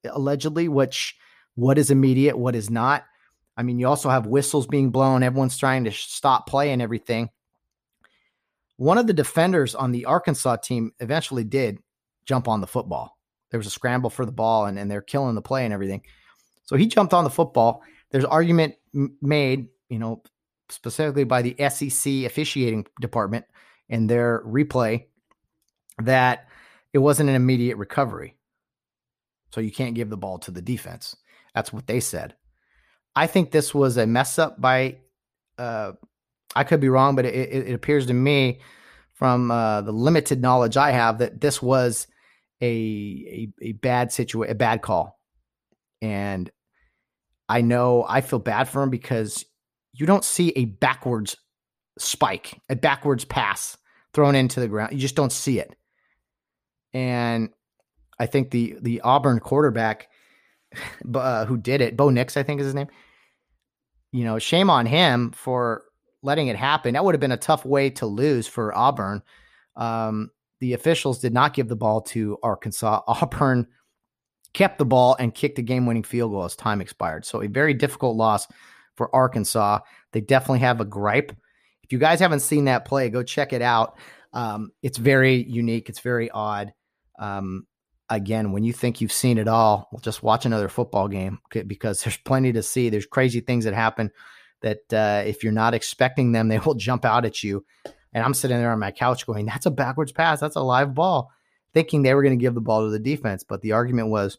allegedly, which what is immediate, what is not. I mean, you also have whistles being blown. Everyone's trying to stop play and everything. One of the defenders on the Arkansas team eventually did jump on the football. There was a scramble for the ball, and, and they're killing the play and everything. So he jumped on the football. There's argument m- made, you know, specifically by the S E C officiating department and their replay that it wasn't an immediate recovery. So you can't give the ball to the defense. That's what they said. I think this was a mess up by, uh, I could be wrong, but it, it, it appears to me from uh, the limited knowledge I have that this was a a, a bad situation, a bad call. And I know I feel bad for him because you don't see a backwards spike, a backwards pass thrown into the ground. You just don't see it. And I think the the Auburn quarterback uh, who did it, Bo Nix, I think is his name. You know, shame on him for letting it happen. That would have been a tough way to lose for Auburn. Um, the officials did not give the ball to Arkansas. Auburn kept the ball and kicked a game-winning field goal as time expired. So a very difficult loss for Arkansas. They definitely have a gripe. If you guys haven't seen that play, go check it out. Um, it's very unique. It's very odd. Um, again, when you think you've seen it all, well, just watch another football game, okay, because there's plenty to see. There's crazy things that happen that uh, if you're not expecting them, they will jump out at you. And I'm sitting there on my couch going, that's a backwards pass. That's a live ball, thinking they were going to give the ball to the defense. But the argument was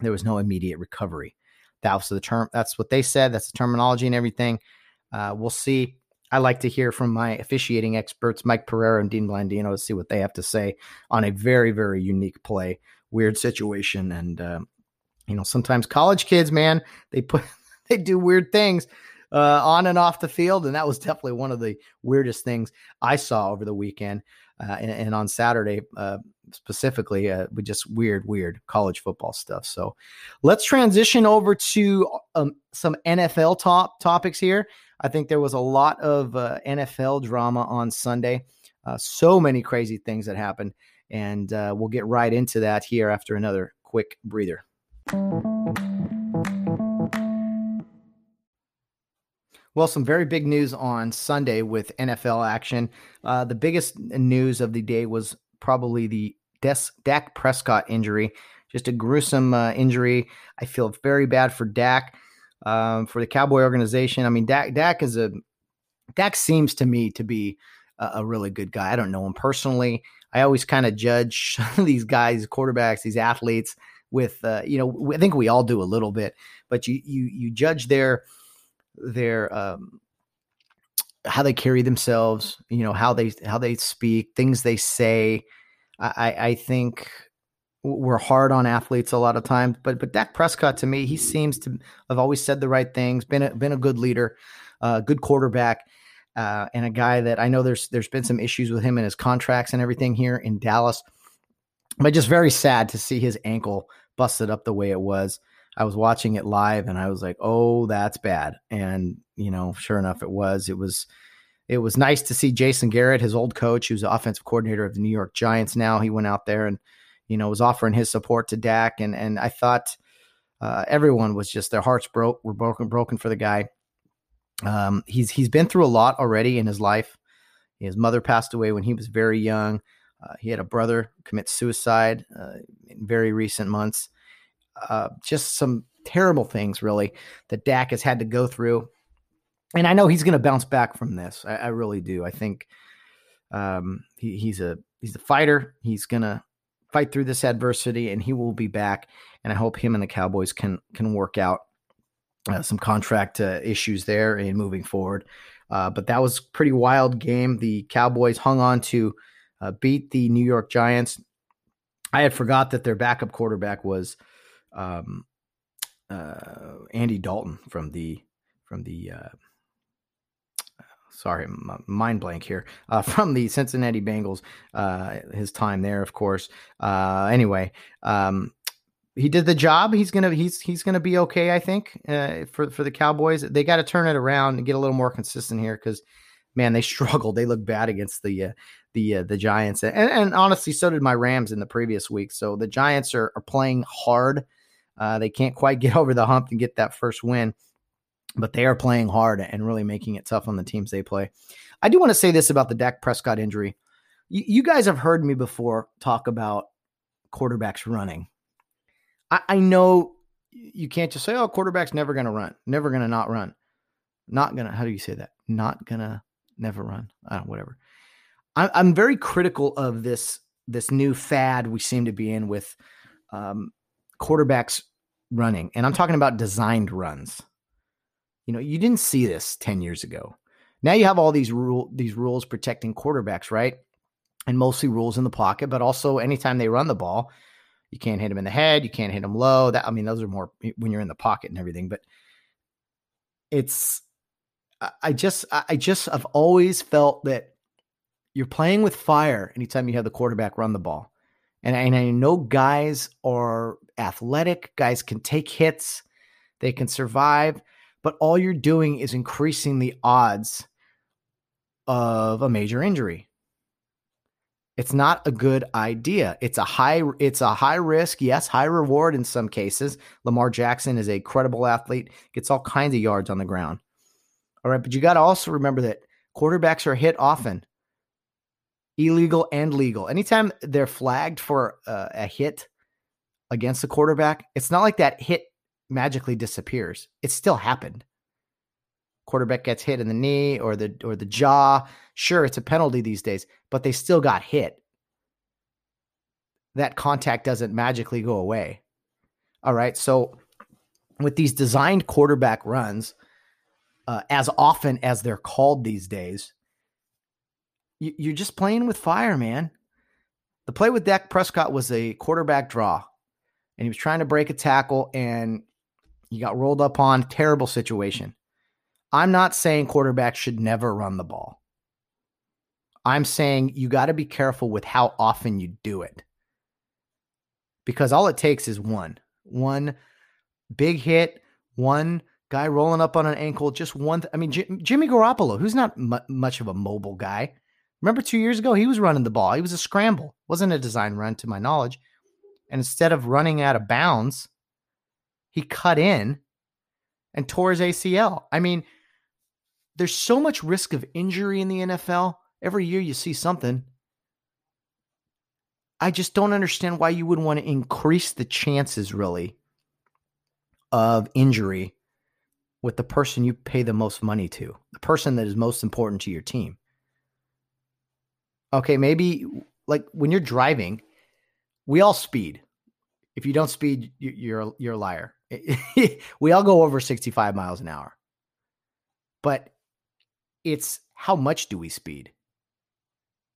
there was no immediate recovery. That was the term. That's what they said. That's the terminology and everything. Uh, we'll see. I like to hear from my officiating experts, Mike Pereira and Dean Blandino, to see what they have to say on a very, very unique play, weird situation. And, um, you know, sometimes college kids, man, they put, they do weird things uh, on and off the field. And that was definitely one of the weirdest things I saw over the weekend. Uh, and, and on Saturday, uh, specifically, uh, we just weird, weird college football stuff. So let's transition over to um, some N F L top topics here. I think there was a lot of uh, N F L drama on Sunday. Uh, so many crazy things that happened. And uh, we'll get right into that here after another quick breather. Well, some very big news on Sunday with N F L action. Uh, the biggest news of the day was probably the Des- Dak Prescott injury. Just a gruesome uh, injury. I feel very bad for Dak, um, for the Cowboy organization. I mean, Dak, Dak is a Dak seems to me to be a, a really good guy. I don't know him personally. I always kind of judge these guys, quarterbacks, these athletes with, uh, you know, I think we all do a little bit, but you you you judge their their, um, how they carry themselves, you know, how they, how they speak, things they say. I, I think we're hard on athletes a lot of times, but, but Dak Prescott, to me, he seems to have always said the right things, been a, been a good leader, a uh, good quarterback, uh, and a guy that I know there's, there's been some issues with him and his contracts and everything here in Dallas, but just very sad to see his ankle busted up the way it was. I was watching it live and I was like, oh, that's bad. And, you know, sure enough, it was, it was, it was nice to see Jason Garrett, his old coach, who's the offensive coordinator of the New York Giants. Now he went out there and, you know, was offering his support to Dak. And, and I thought uh, everyone was just, their hearts broke, were broken, broken for the guy. Um, he's, he's been through a lot already in his life. His mother passed away when he was very young. Uh, he had a brother commit suicide uh, in very recent months. Uh, just some terrible things, really, that Dak has had to go through. And I know he's going to bounce back from this. I, I really do. I think um, he, he's a he's a fighter. He's going to fight through this adversity, and he will be back. And I hope him and the Cowboys can can work out uh, some contract uh, issues there and moving forward. Uh, but that was a pretty wild game. The Cowboys hung on to uh, beat the New York Giants. I had forgot that their backup quarterback was – Um, uh, Andy Dalton from the, from the, uh, sorry, my mind blank here, uh, from the Cincinnati Bengals, uh, his time there, of course. Uh, anyway, um, he did the job. He's going to, he's, he's going to be okay. I think, uh, for, for the Cowboys, they got to turn it around and get a little more consistent here. Cause man, they struggled. They look bad against the, uh, the, uh, the Giants. And, and honestly, so did my Rams in the previous week. So the Giants are, are playing hard. Uh, they can't quite get over the hump and get that first win, but they are playing hard and really making it tough on the teams they play. I do want to say this about the Dak Prescott injury. You, you guys have heard me before talk about quarterbacks running. I, I know you can't just say, oh, quarterback's never going to run, never going to not run. Not going to, how do you say that? Not going to never run, uh, whatever. I, I'm very critical of this this new fad we seem to be in with um, quarterbacks running. And I'm talking about designed runs. You know, you didn't see this ten years ago. Now you have all these rule, these rules protecting quarterbacks, right? And mostly rules in the pocket, but also anytime they run the ball, you can't hit them in the head. You can't hit them low. That, I mean, those are more when you're in the pocket and everything, but it's, I just, I just, I've always felt that you're playing with fire anytime you have the quarterback run the ball. And I, and I know guys are athletic, guys can take hits, they can survive, but all you're doing is increasing the odds of a major injury. It's not a good idea. It's a high, it's a high risk. Yes. High reward in some cases. Lamar Jackson is a credible athlete, gets all kinds of yards on the ground. All right. But you got to also remember that quarterbacks are hit often, illegal and legal. Anytime they're flagged for a, a hit against the quarterback, it's not like that hit magically disappears. It still happened. Quarterback gets hit in the knee or the or the jaw. Sure, it's a penalty these days, but they still got hit. That contact doesn't magically go away. All right, so with these designed quarterback runs, uh, as often as they're called these days, you, you're just playing with fire, man. The play with Dak Prescott was a quarterback draw, and he was trying to break a tackle, and he got rolled up on. Terrible situation. I'm not saying quarterbacks should never run the ball. I'm saying you got to be careful with how often you do it, because all it takes is one, one big hit, one guy rolling up on an ankle, just one. Th- I mean, J- Jimmy Garoppolo, who's not m- much of a mobile guy. Remember two years ago, he was running the ball. He was a scramble. Wasn't a design run to my knowledge. And instead of running out of bounds, he cut in and tore his A C L. I mean, there's so much risk of injury in the N F L. Every year you see something. I just don't understand why you would want to increase the chances, really, of injury with the person you pay the most money to, the person that is most important to your team. Okay, maybe like when you're driving, we all speed. If you don't speed, you're you're a liar. We all go over sixty-five miles an hour, but it's how much do we speed?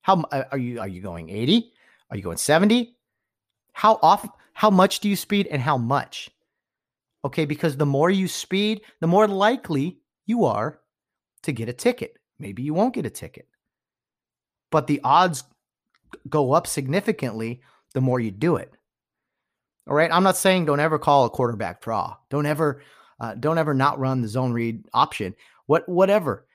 How are you, are you going eighty? Are you going seventy? How off, how much do you speed and how much? Okay. Because the more you speed, the more likely you are to get a ticket. Maybe you won't get a ticket, but the odds go up significantly the more you do it. All right. I'm not saying don't ever call a quarterback draw. Don't ever, uh, don't ever not run the zone read option. What, whatever.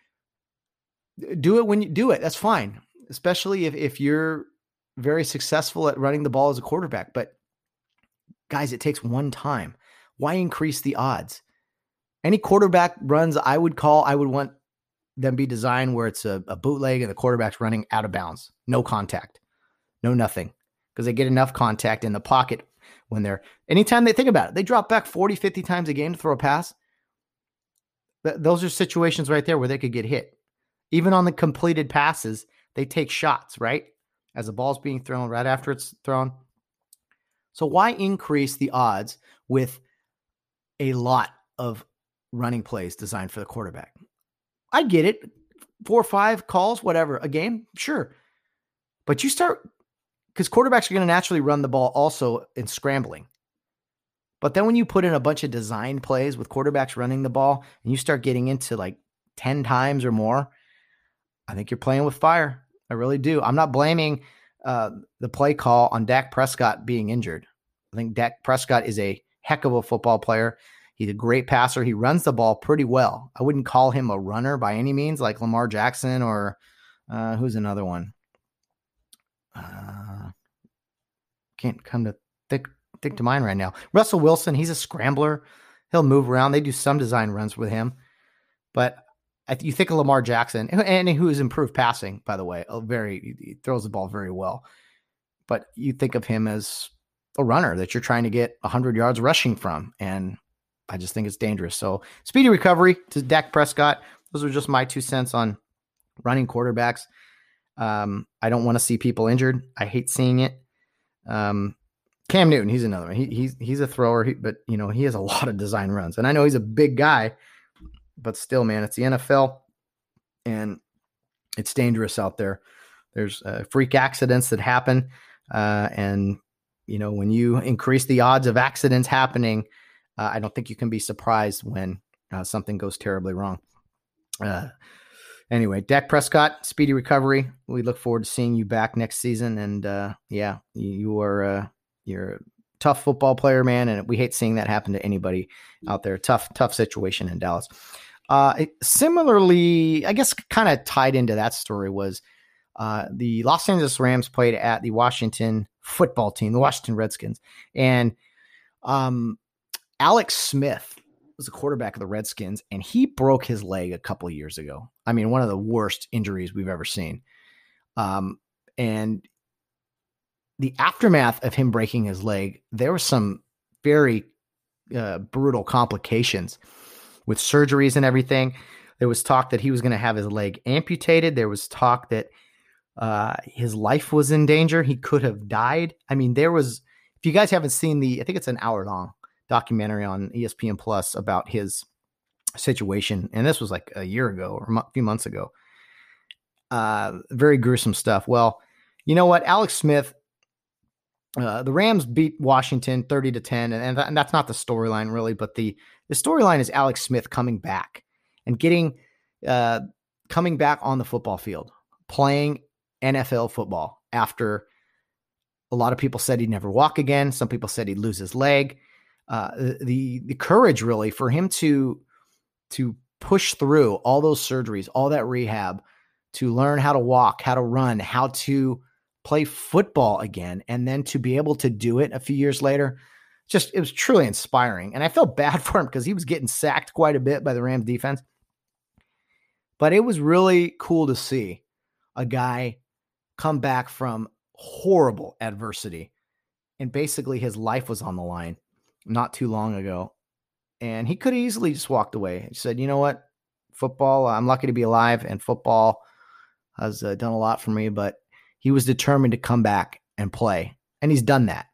Do it when you do it. That's fine. Especially if, if you're very successful at running the ball as a quarterback. But guys, it takes one time. Why increase the odds? Any quarterback runs I would call, I would want them be designed where it's a, a bootleg and the quarterback's running out of bounds. No contact. No nothing. Because they get enough contact in the pocket. When they're, anytime they think about it, they drop back forty, fifty times a game to throw a pass. Th- those are situations right there where they could get hit. Even on the completed passes, they take shots, right? As the ball's being thrown, right after it's thrown. So why increase the odds with a lot of running plays designed for the quarterback? I get it. Four or five calls, whatever, a game, sure. But you start... Because quarterbacks are going to naturally run the ball also in scrambling. But then when you put in a bunch of design plays with quarterbacks running the ball and you start getting into like ten times or more, I think you're playing with fire. I really do. I'm not blaming uh, the play call on Dak Prescott being injured. I think Dak Prescott is a heck of a football player. He's a great passer. He runs the ball pretty well. I wouldn't call him a runner by any means, like Lamar Jackson or uh, who's another one? Uh, can't come to think, think to mind right now. Russell Wilson, he's a scrambler. He'll move around. They do some design runs with him, but I th- you think of Lamar Jackson, and who has improved passing, by the way, a very, he throws the ball very well, but you think of him as a runner that you're trying to get a hundred yards rushing from. And I just think it's dangerous. So speedy recovery to Dak Prescott. Those are just my two cents on running quarterbacks. Um, I don't want to see people injured. I hate seeing it. Um, Cam Newton, he's another one. He, he's he's a thrower, he, but you know he has a lot of design runs. And I know he's a big guy, but still, man, it's the N F L, and it's dangerous out there. There's uh, freak accidents that happen, uh, and you know when you increase the odds of accidents happening, uh, I don't think you can be surprised when uh, something goes terribly wrong. Uh, Anyway, Dak Prescott, speedy recovery. We look forward to seeing you back next season. And uh, yeah, you, you are uh, you're a tough football player, man. And we hate seeing that happen to anybody out there. Tough, tough situation in Dallas. Uh, it, similarly, I guess kind of tied into that story was uh, the Los Angeles Rams played at the Washington football team, the Washington Redskins. And um, Alex Smith was the quarterback of the Redskins, and he broke his leg a couple of years ago. I mean, one of the worst injuries we've ever seen. Um, and the aftermath of him breaking his leg, there were some very uh, brutal complications with surgeries and everything. There was talk that he was going to have his leg amputated. There was talk that uh, his life was in danger. He could have died. I mean, there was, if you guys haven't seen the, I think it's an hour long documentary on E S P N Plus about his situation, and this was like a year ago or a few months ago. Uh, very gruesome stuff. Well, you know what? Alex Smith, uh, the Rams beat Washington thirty to ten, and, and, th- and that's not the storyline really, but the, the storyline is Alex Smith coming back and getting uh, coming back on the football field, playing N F L football after a lot of people said he'd never walk again. Some people said he'd lose his leg. Uh, the the courage really for him to to push through all those surgeries, all that rehab, to learn how to walk, how to run, how to play football again, and then to be able to do it a few years later. Just, it was truly inspiring. And I felt bad for him because he was getting sacked quite a bit by the Rams defense. But it was really cool to see a guy come back from horrible adversity, and basically his life was on the line not too long ago. And he could have easily just walked away. He said, you know what, football, I'm lucky to be alive, and football has uh, done a lot for me, but he was determined to come back and play. And he's done that.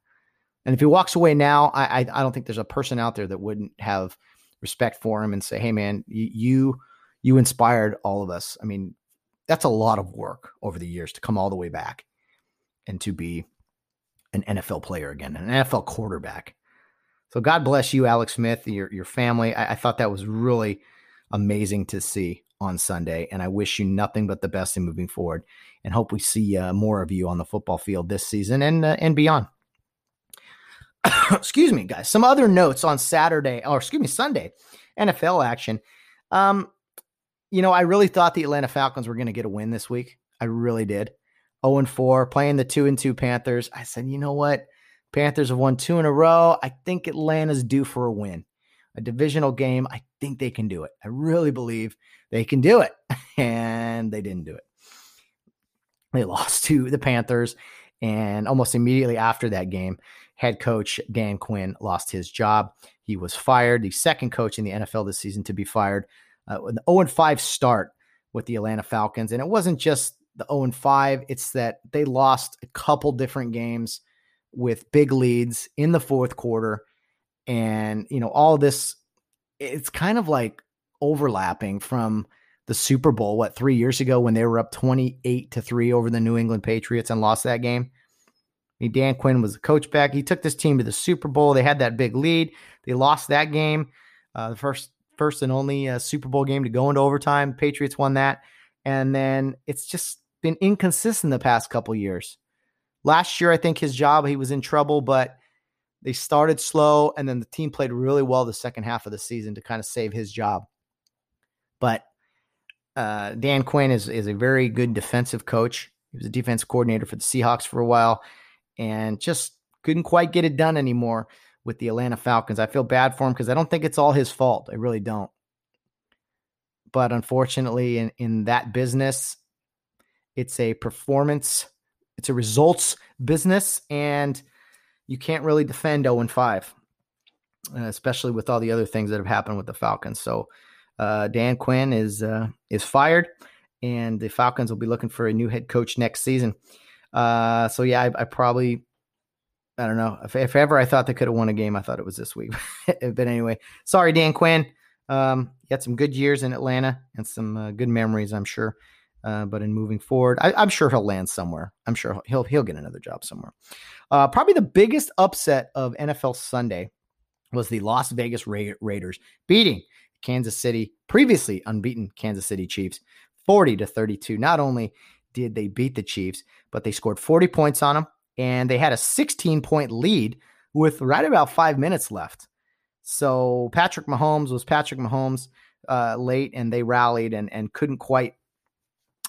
And if he walks away now, I, I, I don't think there's a person out there that wouldn't have respect for him and say, hey man, you, you inspired all of us. I mean, that's a lot of work over the years to come all the way back and to be an N F L player again, an N F L quarterback. So God bless you, Alex Smith, your your family. I, I thought that was really amazing to see on Sunday, and I wish you nothing but the best in moving forward, and hope we see uh, more of you on the football field this season and uh, and beyond. Excuse me, guys. Some other notes on Saturday, or excuse me, Sunday, N F L action. Um, you know, I really thought the Atlanta Falcons were going to get a win this week. I really did. oh and four, playing the two and two Panthers. I said, you know what? Panthers have won two in a row. I think Atlanta's due for a win. A divisional game, I think they can do it. I really believe they can do it. And they didn't do it. They lost to the Panthers. And almost immediately after that game, head coach Dan Quinn lost his job. He was fired, the second coach in the N F L this season to be fired. Uh, an oh and five start with the Atlanta Falcons. And it wasn't just the oh and five. It's that they lost a couple different games with big leads in the fourth quarter. And, you know, all this, it's kind of like overlapping from the Super Bowl, what, three years ago when they were up twenty-eight to three over the New England Patriots and lost that game. I mean, Dan Quinn was the coach back. He took this team to the Super Bowl. They had that big lead. They lost that game. Uh, the first, first and only uh, Super Bowl game to go into overtime. Patriots won that. And then it's just been inconsistent the past couple years. Last year, I think his job, he was in trouble, but they started slow, and then the team played really well the second half of the season to kind of save his job. But uh, Dan Quinn is is a very good defensive coach. He was a defense coordinator for the Seahawks for a while and just couldn't quite get it done anymore with the Atlanta Falcons. I feel bad for him because I don't think it's all his fault. I really don't. But unfortunately, in, in that business, it's a performance It's a results business, and you can't really defend oh and five, especially with all the other things that have happened with the Falcons. So uh, Dan Quinn is uh, is fired, and the Falcons will be looking for a new head coach next season. Uh, so yeah, I, I probably, I don't know if, if ever I thought they could have won a game, I thought it was this week, but anyway, sorry, Dan Quinn. Um, you had some good years in Atlanta and some uh, good memories, I'm sure. Uh, but in moving forward, I, I'm sure he'll land somewhere. I'm sure he'll, he'll get another job somewhere. Uh, probably the biggest upset of N F L Sunday was the Las Vegas Ra- Raiders beating Kansas City, previously unbeaten Kansas City Chiefs, forty to thirty-two. Not only did they beat the Chiefs, but they scored forty points on them, and they had a sixteen-point lead with right about five minutes left. So Patrick Mahomes was Patrick Mahomes uh, late, and they rallied and, and couldn't quite,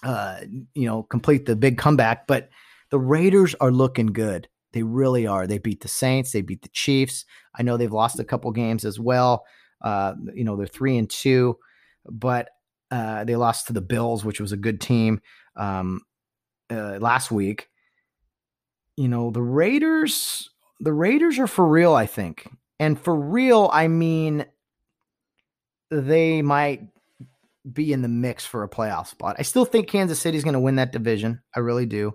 uh, you know, complete the big comeback. But the Raiders are looking good. They really are. They beat the Saints. They beat the Chiefs. I know they've lost a couple games as well. Uh, you know, they're three and two, but uh, they lost to the Bills, which was a good team um, uh, last week. You know, the Raiders, the Raiders are for real, I think. And for real, I mean, they might be in the mix for a playoff spot. I still think Kansas City is going to win that division. I really do.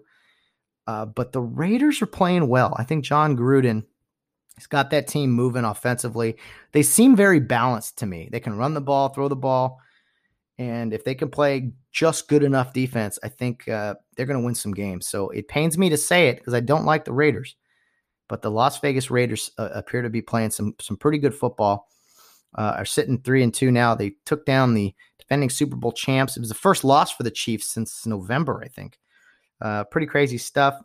Uh, but the Raiders are playing well. I think John Gruden has got that team moving offensively. They seem very balanced to me. They can run the ball, throw the ball. And if they can play just good enough defense, I think uh, they're going to win some games. So it pains me to say it because I don't like the Raiders. But the Las Vegas Raiders uh, appear to be playing some some pretty good football. Uh, are sitting three and two now. They took down the defending Super Bowl champs. It was the first loss for the Chiefs since November, I think. Uh, pretty crazy stuff.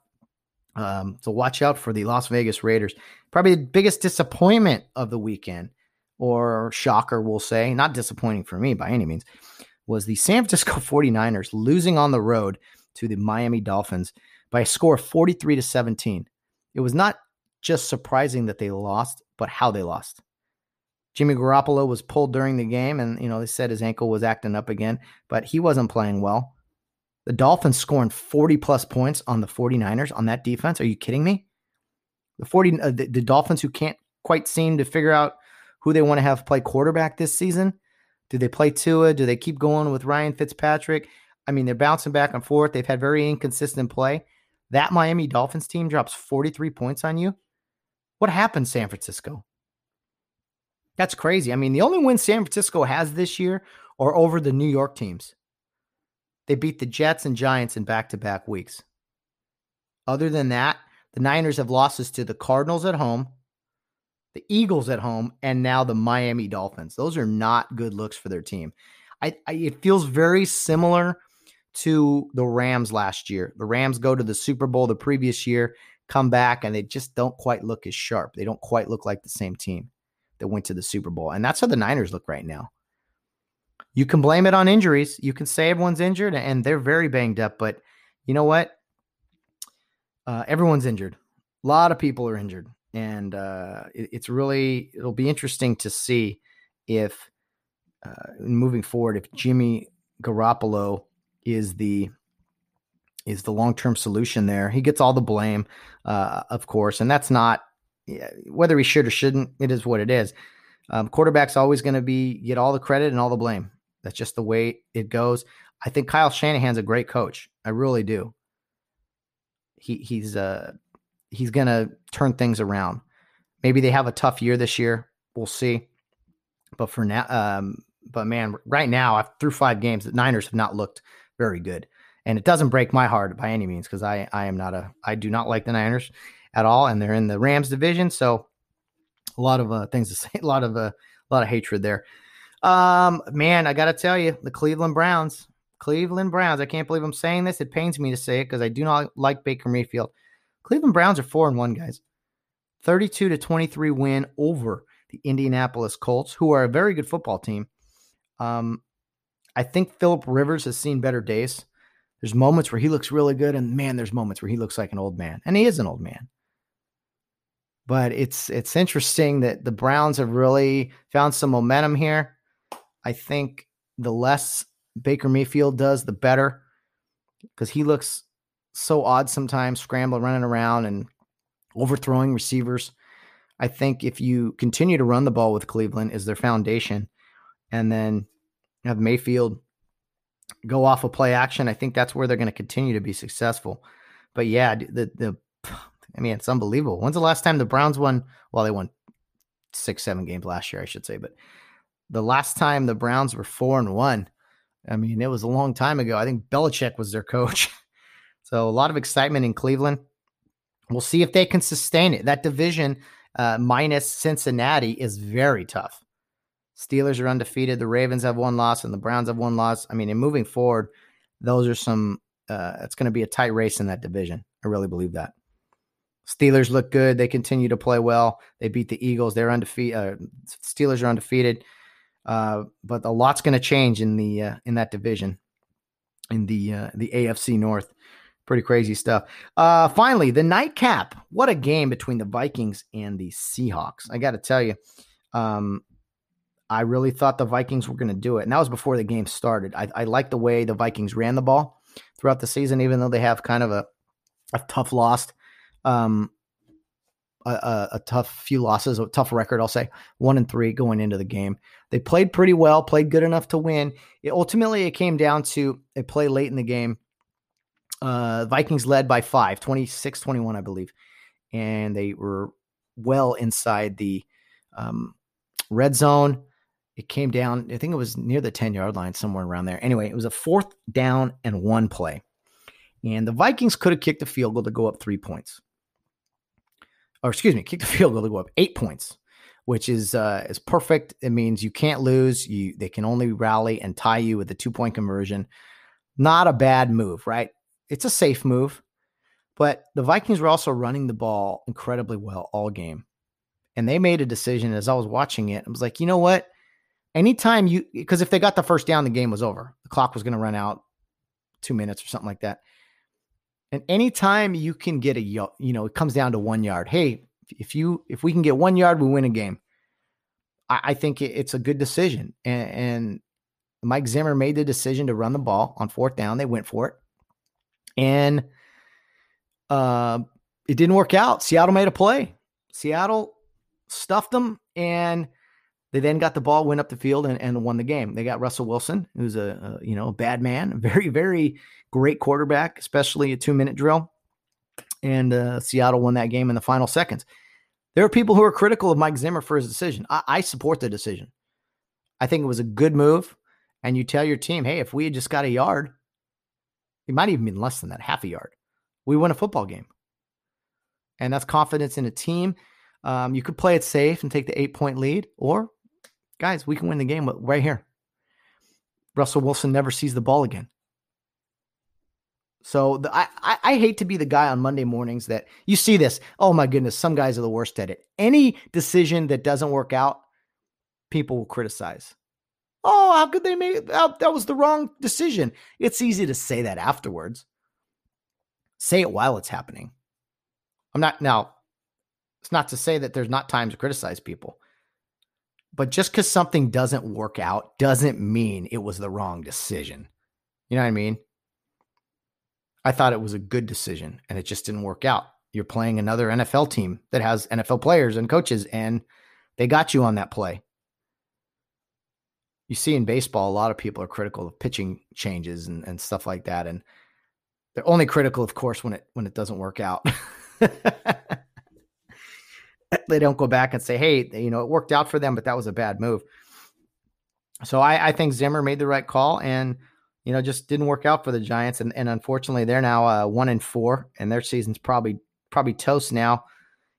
Um, so watch out for the Las Vegas Raiders. Probably the biggest disappointment of the weekend, or shocker, we'll say. Not disappointing for me by any means. Was the San Francisco forty-niners losing on the road to the Miami Dolphins by a score of forty-three to seventeen. It was not just surprising that they lost, but how they lost. Jimmy Garoppolo was pulled during the game, and you know they said his ankle was acting up again, but he wasn't playing well. The Dolphins scoring forty-plus points on the forty-niners on that defense. Are you kidding me? The forty, uh, the, the Dolphins, who can't quite seem to figure out who they want to have play quarterback this season. Do they play Tua? Do they keep going with Ryan Fitzpatrick? I mean, they're bouncing back and forth. They've had very inconsistent play. That Miami Dolphins team drops forty-three points on you. What happened, San Francisco? That's crazy. I mean, the only win San Francisco has this year are over the New York teams. They beat the Jets and Giants in back-to-back weeks. Other than that, the Niners have losses to the Cardinals at home, the Eagles at home, and now the Miami Dolphins. Those are not good looks for their team. I, I it feels very similar to the Rams last year. The Rams go to the Super Bowl the previous year, come back, and they just don't quite look as sharp. They don't quite look like the same team that went to the Super Bowl. And that's how the Niners look right now. You can blame it on injuries. You can say everyone's injured, and they're very banged up. But you know what? Uh, everyone's injured. A lot of people are injured. And uh, it, it's really, it'll be interesting to see if, uh, moving forward, if Jimmy Garoppolo is the is the long-term solution there. He gets all the blame, uh, of course, and that's not whether he should or shouldn't. It is what it is. Um, quarterback's always going to be get all the credit and all the blame. That's just the way it goes. I think Kyle Shanahan's a great coach. I really do. He he's uh he's going to turn things around. Maybe they have a tough year this year. We'll see. But for now, um, but man, right now through five games, the Niners have not looked very good. And it doesn't break my heart by any means because I, I am not a I do not like the Niners at all, and they're in the Rams division, so a lot of uh, things to say, a lot of uh, a lot of hatred there. Um, man, I gotta tell you, the Cleveland Browns, Cleveland Browns. I can't believe I'm saying this. It pains me to say it because I do not like Baker Mayfield. Cleveland Browns are four and one, guys. thirty-two to twenty-three win over the Indianapolis Colts, who are a very good football team. Um. I think Phillip Rivers has seen better days. There's moments where he looks really good, and man, there's moments where he looks like an old man, and he is an old man. But it's it's interesting that the Browns have really found some momentum here. I think the less Baker Mayfield does, the better, because he looks so odd sometimes, scrambling, running around, and overthrowing receivers. I think if you continue to run the ball with Cleveland as their foundation, and then have Mayfield go off of play action. I think that's where they're going to continue to be successful. But yeah, the, the, I mean, it's unbelievable. When's the last time the Browns won? Well, they won six, seven games last year, I should say. But the last time the Browns were four and one, I mean, it was a long time ago. I think Belichick was their coach. So a lot of excitement in Cleveland. We'll see if they can sustain it. That division uh, minus Cincinnati is very tough. Steelers are undefeated. The Ravens have one loss and the Browns have one loss. I mean, in moving forward, those are some, uh, it's going to be a tight race in that division. I really believe that. Steelers look good. They continue to play well. They beat the Eagles. They're undefeated. Uh, Steelers are undefeated. Uh, but a lot's going to change in the, uh, in that division, in the, uh, the A F C North. Pretty crazy stuff. Uh, finally, the nightcap. What a game between the Vikings and the Seahawks. I got to tell you, um, I really thought the Vikings were going to do it. And that was before the game started. I, I like the way the Vikings ran the ball throughout the season, even though they have kind of a, a tough loss, um, a, a, a tough few losses, a tough record, I'll say, one and three going into the game. They played pretty well, played good enough to win. It, ultimately, it came down to a play late in the game. Uh, Vikings led by five, twenty-six twenty-one, I believe. And they were well inside the um, red zone. It came down, I think it was near the ten-yard line, somewhere around there. Anyway, it was a fourth down and one play. And the Vikings could have kicked a field goal to go up three points. Or excuse me, kicked a field goal to go up eight points, which is uh, is perfect. It means you can't lose. You They can only rally and tie you with a two-point conversion. Not a bad move, right? It's a safe move. But the Vikings were also running the ball incredibly well all game. And they made a decision as I was watching it. I was like, you know what? Anytime you, because if they got the first down, the game was over. The clock was going to run out two minutes or something like that. And anytime you can get a, you know, it comes down to one yard. Hey, if you, if we can get one yard, we win a game. I, I think it, it's a good decision. And, and Mike Zimmer made the decision to run the ball on fourth down. They went for it. And uh, it didn't work out. Seattle made a play. Seattle stuffed them, and they then got the ball, went up the field, and, and won the game. They got Russell Wilson, who's a, a you know a bad man, a very, very great quarterback, especially a two-minute drill. And uh, Seattle won that game in the final seconds. There are people who are critical of Mike Zimmer for his decision. I, I support the decision. I think it was a good move. And you tell your team, hey, if we had just got a yard, it might even be less than that, half a yard, we win a football game. And that's confidence in a team. Um, you could play it safe and take the eight-point lead, or guys, we can win the game right here. Russell Wilson never sees the ball again. So the, I, I, I hate to be the guy on Monday mornings that you see this. Oh my goodness, some guys are the worst at it. Any decision that doesn't work out, people will criticize. Oh, how could they make it? That, that was the wrong decision. It's easy to say that afterwards. Say it while it's happening. I'm not now. It's not to say that there's not time to criticize people. But just because something doesn't work out doesn't mean it was the wrong decision. You know what I mean? I thought it was a good decision, and it just didn't work out. You're playing another N F L team that has N F L players and coaches, and they got you on that play. You see in baseball, a lot of people are critical of pitching changes and, and stuff like that. And they're only critical, of course, when it when it doesn't work out. They don't go back and say, hey, you know, it worked out for them, but that was a bad move. So I, I think Zimmer made the right call and, you know, just didn't work out for the Giants. And, and unfortunately, they're now uh, one and four, and their season's probably probably toast now,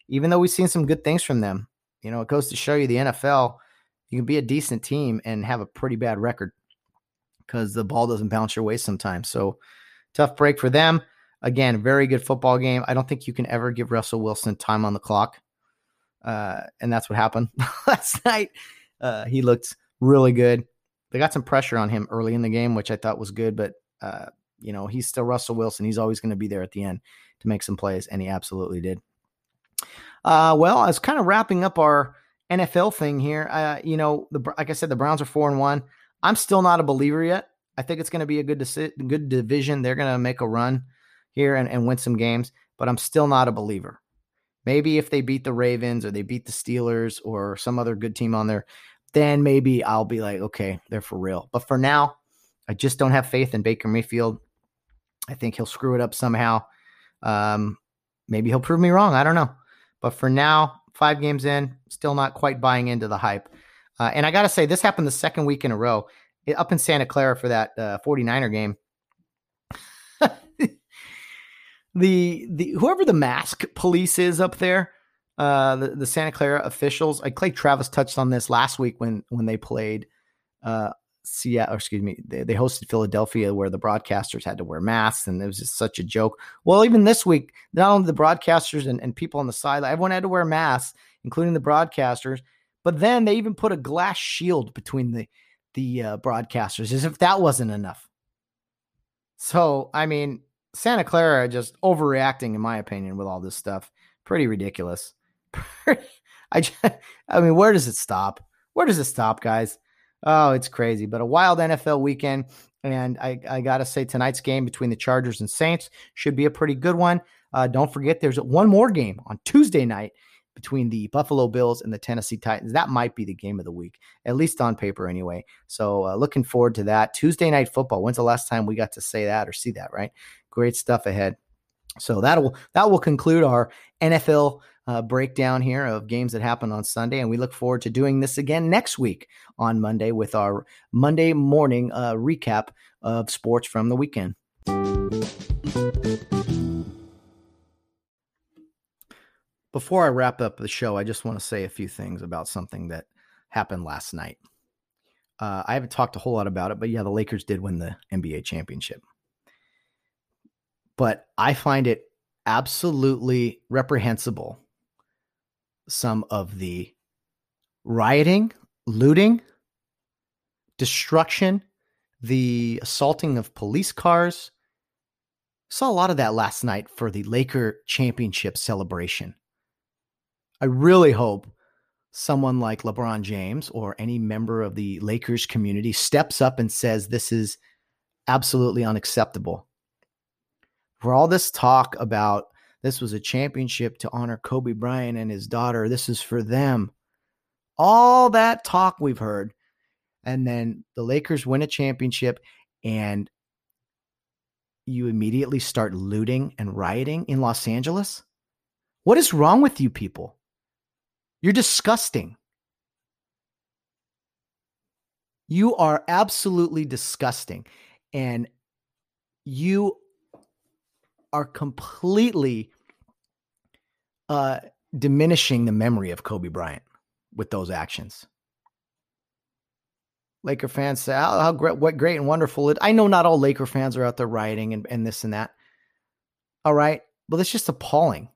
even though we've seen some good things from them. You know, it goes to show you the N F L, you can be a decent team and have a pretty bad record because the ball doesn't bounce your way sometimes. So tough break for them. Again, very good football game. I don't think you can ever give Russell Wilson time on the clock. Uh, and that's what happened last night. Uh, he looked really good. They got some pressure on him early in the game, which I thought was good, but uh, you know, he's still Russell Wilson. He's always going to be there at the end to make some plays. And he absolutely did. Uh, well, I was kind of wrapping up our N F L thing here. Uh, you know, the, like I said, the Browns are four and one. I'm still not a believer yet. I think it's going to be a good, deci- good division. They're going to make a run here and, and win some games, but I'm still not a believer. Maybe if they beat the Ravens or they beat the Steelers or some other good team on there, then maybe I'll be like, okay, they're for real. But for now, I just don't have faith in Baker Mayfield. I think he'll screw it up somehow. Um, maybe he'll prove me wrong. I don't know. But for now, five games in, still not quite buying into the hype. Uh, and I got to say, this happened the second week in a row it, up in Santa Clara for that uh, forty-niner game. the the whoever the mask police is up there, uh, the, the Santa Clara officials, I Clay Travis touched on this last week when when they played uh, Seattle, or excuse me, they, they hosted Philadelphia, where the broadcasters had to wear masks, and it was just such a joke. Well, even this week, not only the broadcasters and, and people on the sideline, everyone had to wear masks, including the broadcasters. But then they even put a glass shield between the the uh, broadcasters, as if that wasn't enough. So, I mean, Santa Clara just overreacting, in my opinion, with all this stuff. Pretty ridiculous. I just, I mean, where does it stop? Where does it stop, guys? Oh, it's crazy. But a wild N F L weekend, and I, I got to say, tonight's game between the Chargers and Saints should be a pretty good one. Uh, don't forget, there's one more game on Tuesday night between the Buffalo Bills and the Tennessee Titans. That might be the game of the week, at least on paper anyway. So uh, looking forward to that. Tuesday night football. When's the last time we got to say that or see that, right? Great stuff ahead. So that will that will conclude our N F L uh, breakdown here of games that happened on Sunday, and we look forward to doing this again next week on Monday with our Monday morning uh, recap of sports from the weekend. Before I wrap up the show, I just want to say a few things about something that happened last night. Uh, I haven't talked a whole lot about it, but yeah, the Lakers did win the N B A championship. But I find it absolutely reprehensible, some of the rioting, looting, destruction, the assaulting of police cars. Saw a lot of that last night for the Laker championship celebration. I really hope someone like LeBron James or any member of the Lakers community steps up and says, this is absolutely unacceptable. For all this talk about this was a championship to honor Kobe Bryant and his daughter, this is for them. All that talk we've heard. And then the Lakers win a championship, and you immediately start looting and rioting in Los Angeles. What is wrong with you people? You're disgusting. You are absolutely disgusting. And you are completely uh, diminishing the memory of Kobe Bryant with those actions. Laker fans say, oh, how great, what great and wonderful it. I know not all Laker fans are out there rioting and, and this and that. All right. Well, that's just appalling.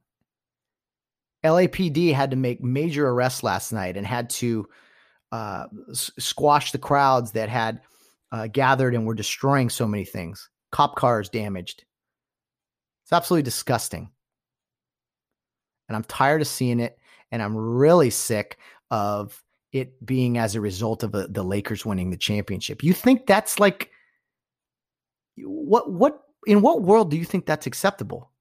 L A P D had to make major arrests last night and had to uh, s- squash the crowds that had uh, gathered and were destroying so many things. Cop cars damaged. It's absolutely disgusting. And I'm tired of seeing it. And I'm really sick of it being as a result of a, the Lakers winning the championship. You think that's like, what, what, in what world do you think that's acceptable?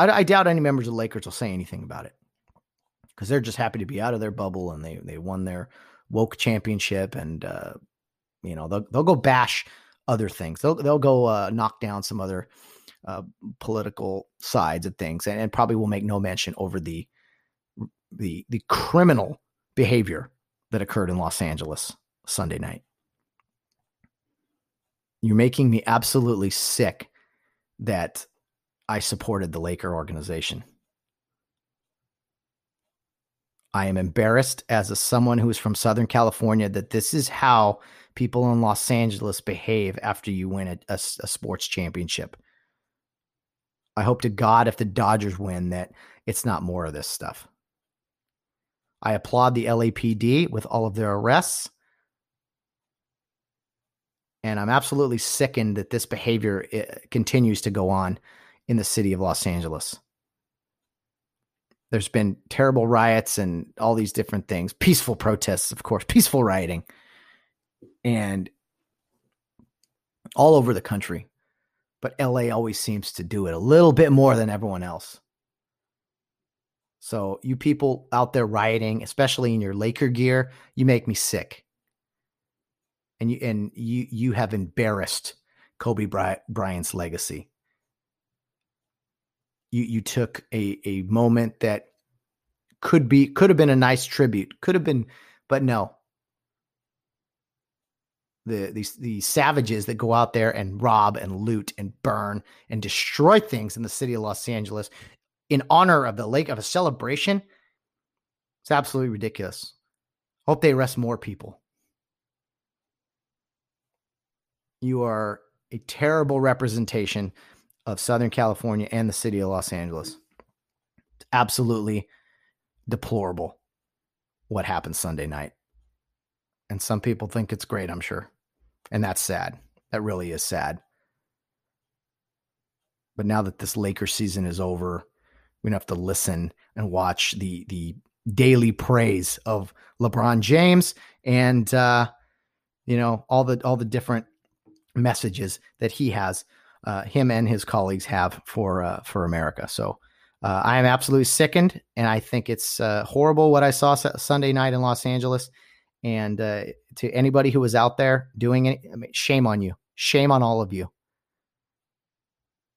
I doubt any members of the Lakers will say anything about it because they're just happy to be out of their bubble, and they, they won their woke championship, and uh, you know, they'll, they'll go bash other things. They'll, they'll go uh, knock down some other uh, political sides of things, and, and probably will make no mention over the, the, the criminal behavior that occurred in Los Angeles Sunday night. You're making me absolutely sick that I supported the Laker organization. I am embarrassed as a, someone who is from Southern California that this is how people in Los Angeles behave after you win a, a, a sports championship. I hope to God if the Dodgers win that it's not more of this stuff. I applaud the L A P D with all of their arrests. And I'm absolutely sickened that this behavior continues to go on in the city of Los Angeles. There's been terrible riots and all these different things, peaceful protests, of course, peaceful rioting, and all over the country. But L A always seems to do it a little bit more than everyone else. So you people out there rioting, especially in your Laker gear, you make me sick. and you and you you have embarrassed Kobe Bryant's legacy. You you took a a moment that could be could have been a nice tribute, could have been, but no. The these the savages that go out there and rob and loot and burn and destroy things in the city of Los Angeles in honor of the lake of a celebration. It's absolutely ridiculous. Hope they arrest more people. You are a terrible representation of Southern California and the city of Los Angeles. It's absolutely deplorable what happened Sunday night. And some people think it's great, I'm sure. And that's sad. That really is sad. But now that this Lakers season is over, we don't have to listen and watch the the daily praise of LeBron James and uh, you know, all the all the different messages that he has, uh, him and his colleagues have for uh, for America. So uh, I am absolutely sickened, and I think it's uh, horrible what I saw s- Sunday night in Los Angeles. And uh, to anybody who was out there doing it, I mean, shame on you. Shame on all of you.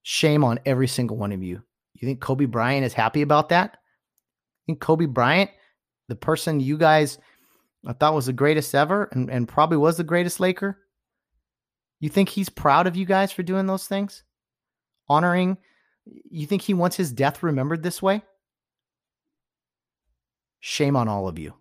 Shame on every single one of you. You think Kobe Bryant is happy about that? You think Kobe Bryant, the person you guys thought was the greatest ever and, and probably was the greatest Laker, you think he's proud of you guys for doing those things? Honoring, you think he wants his death remembered this way? Shame on all of you.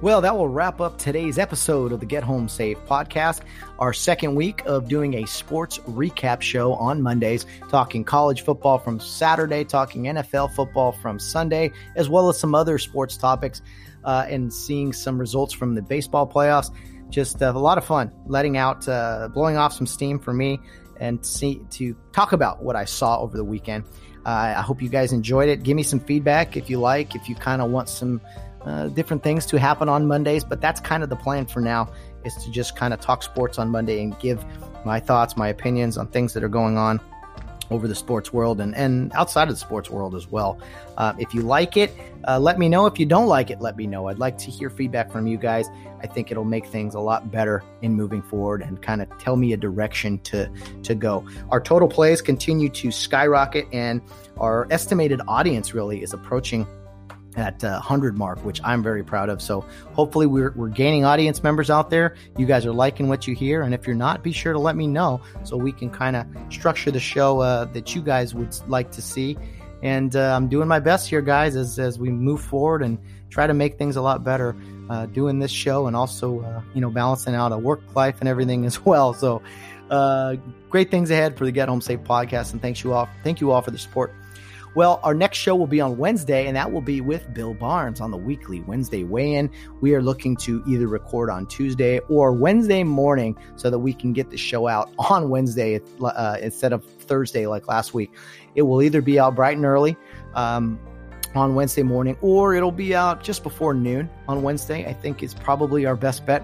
Well, that will wrap up today's episode of the Get Home Safe podcast, our second week of doing a sports recap show on Mondays, talking college football from Saturday, talking N F L football from Sunday, as well as some other sports topics, uh, and seeing some results from the baseball playoffs. Just uh, a lot of fun letting out, uh, blowing off some steam for me and see, to talk about what I saw over the weekend. Uh, I hope you guys enjoyed it. Give me some feedback if you like, if you kind of want some Uh, different things to happen on Mondays, but that's kind of the plan for now, is to just kind of talk sports on Monday and give my thoughts, my opinions on things that are going on over the sports world and, and outside of the sports world as well. Uh, if you like it, uh, let me know. If you don't like it, let me know. I'd like to hear feedback from you guys. I think it'll make things a lot better in moving forward and kind of tell me a direction to, to go. Our total plays continue to skyrocket, and our estimated audience really is approaching at uh, one hundred mark, which I'm very proud of. So hopefully we're, we're gaining audience members out there. You guys are liking what you hear. And if you're not, be sure to let me know so we can kind of structure the show uh, that you guys would like to see. And uh, I'm doing my best here, guys, as, as we move forward and try to make things a lot better, uh, doing this show and also, uh, you know, balancing out a work life and everything as well. So uh, great things ahead for the Get Home Safe podcast. And thanks you all. Thank you all for the support. Well, our next show will be on Wednesday, and that will be with Bill Barnes on the weekly Wednesday weigh-in. We are looking to either record on Tuesday or Wednesday morning so that we can get the show out on Wednesday uh, instead of Thursday like last week. It will either be out bright and early um, on Wednesday morning, or it'll be out just before noon on Wednesday. I think it's probably our best bet.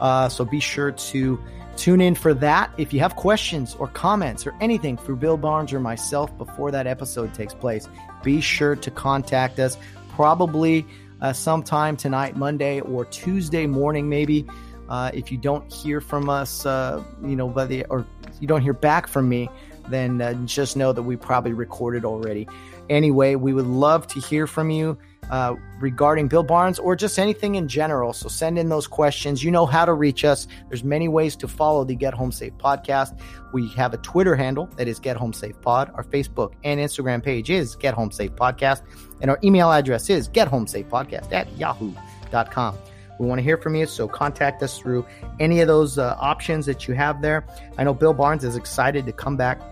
Uh, so be sure to tune in for that. If you have questions or comments or anything for Bill Barnes or myself before that episode takes place, be sure to contact us probably uh, sometime tonight, Monday or Tuesday morning, maybe. Uh, if you don't hear from us, uh, you know, by the, or you don't hear back from me, then uh, just know that we probably recorded already. Anyway, we would love to hear from you uh, regarding Bill Barnes or just anything in general. So send in those questions. You know how to reach us. There's many ways to follow the Get Home Safe podcast. We have a Twitter handle that is Get Home Safe Pod. Our Facebook and Instagram page is Get Home Safe Podcast. And our email address is gethomesafepodcast at yahoo dot com. We want to hear from you, so contact us through any of those uh, options that you have there. I know Bill Barnes is excited to come back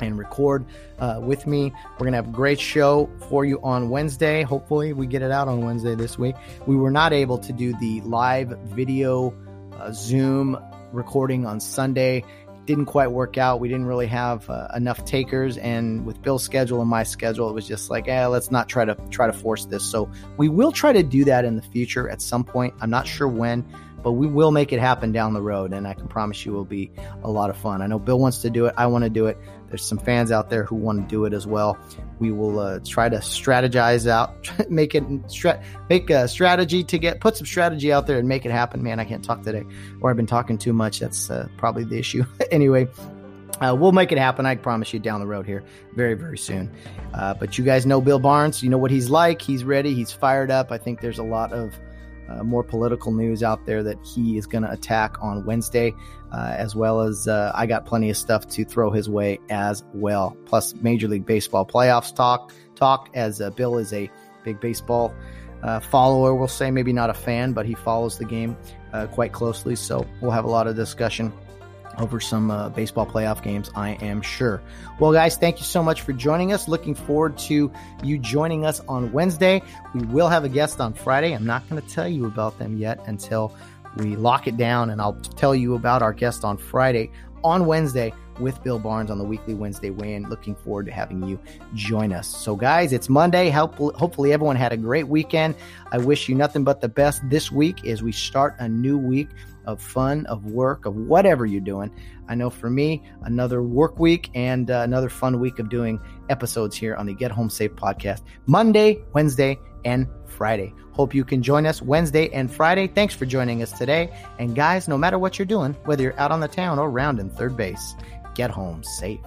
and record uh, with me. We're going to have a great show for you on Wednesday. Hopefully we get it out on Wednesday this week. We were not able to do the live video uh, Zoom recording on Sunday. Didn't quite work out. We didn't really have uh, enough takers, and with Bill's schedule and my schedule, it was just like, eh, let's not try to try to force this. So we will try to do that in the future at some point. I'm not sure when, but we will make it happen down the road, and I can promise you it will be a lot of fun. I know Bill wants to do it. I want to do it. There's some fans out there who want to do it as well. We will uh, try to strategize out, make it stra- make a strategy to get put some strategy out there and make it happen. Man, I can't talk today, or I've been talking too much. That's uh, probably the issue. Anyway. Uh, we'll make it happen. I promise you down the road here very, very soon. Uh, but you guys know Bill Barnes. You know what he's like. He's ready. He's fired up. I think there's a lot of uh, more political news out there that he is going to attack on Wednesday, uh, as well as uh, I got plenty of stuff to throw his way as well. Plus Major League Baseball playoffs talk, talk as uh, Bill is a big baseball uh, follower. We'll say maybe not a fan, but he follows the game uh, quite closely. So we'll have a lot of discussion over some uh, baseball playoff games, I am sure. Well, guys, thank you so much for joining us. Looking forward to you joining us on Wednesday. We will have a guest on Friday. I'm not going to tell you about them yet until we lock it down, and I'll tell you about our guest on Friday, on Wednesday, with Bill Barnes on the weekly Wednesday weigh-in. Looking forward to having you join us. So, guys, it's Monday. Hopefully everyone had a great weekend. I wish you nothing but the best this week as we start a new week of fun, of work, of whatever you're doing. I know for me, another work week and uh, another fun week of doing episodes here on the Get Home Safe podcast, Monday, Wednesday, and Friday. Hope you can join us Wednesday and Friday. Thanks for joining us today. And guys, no matter what you're doing, whether you're out on the town or rounding third base, get home safe.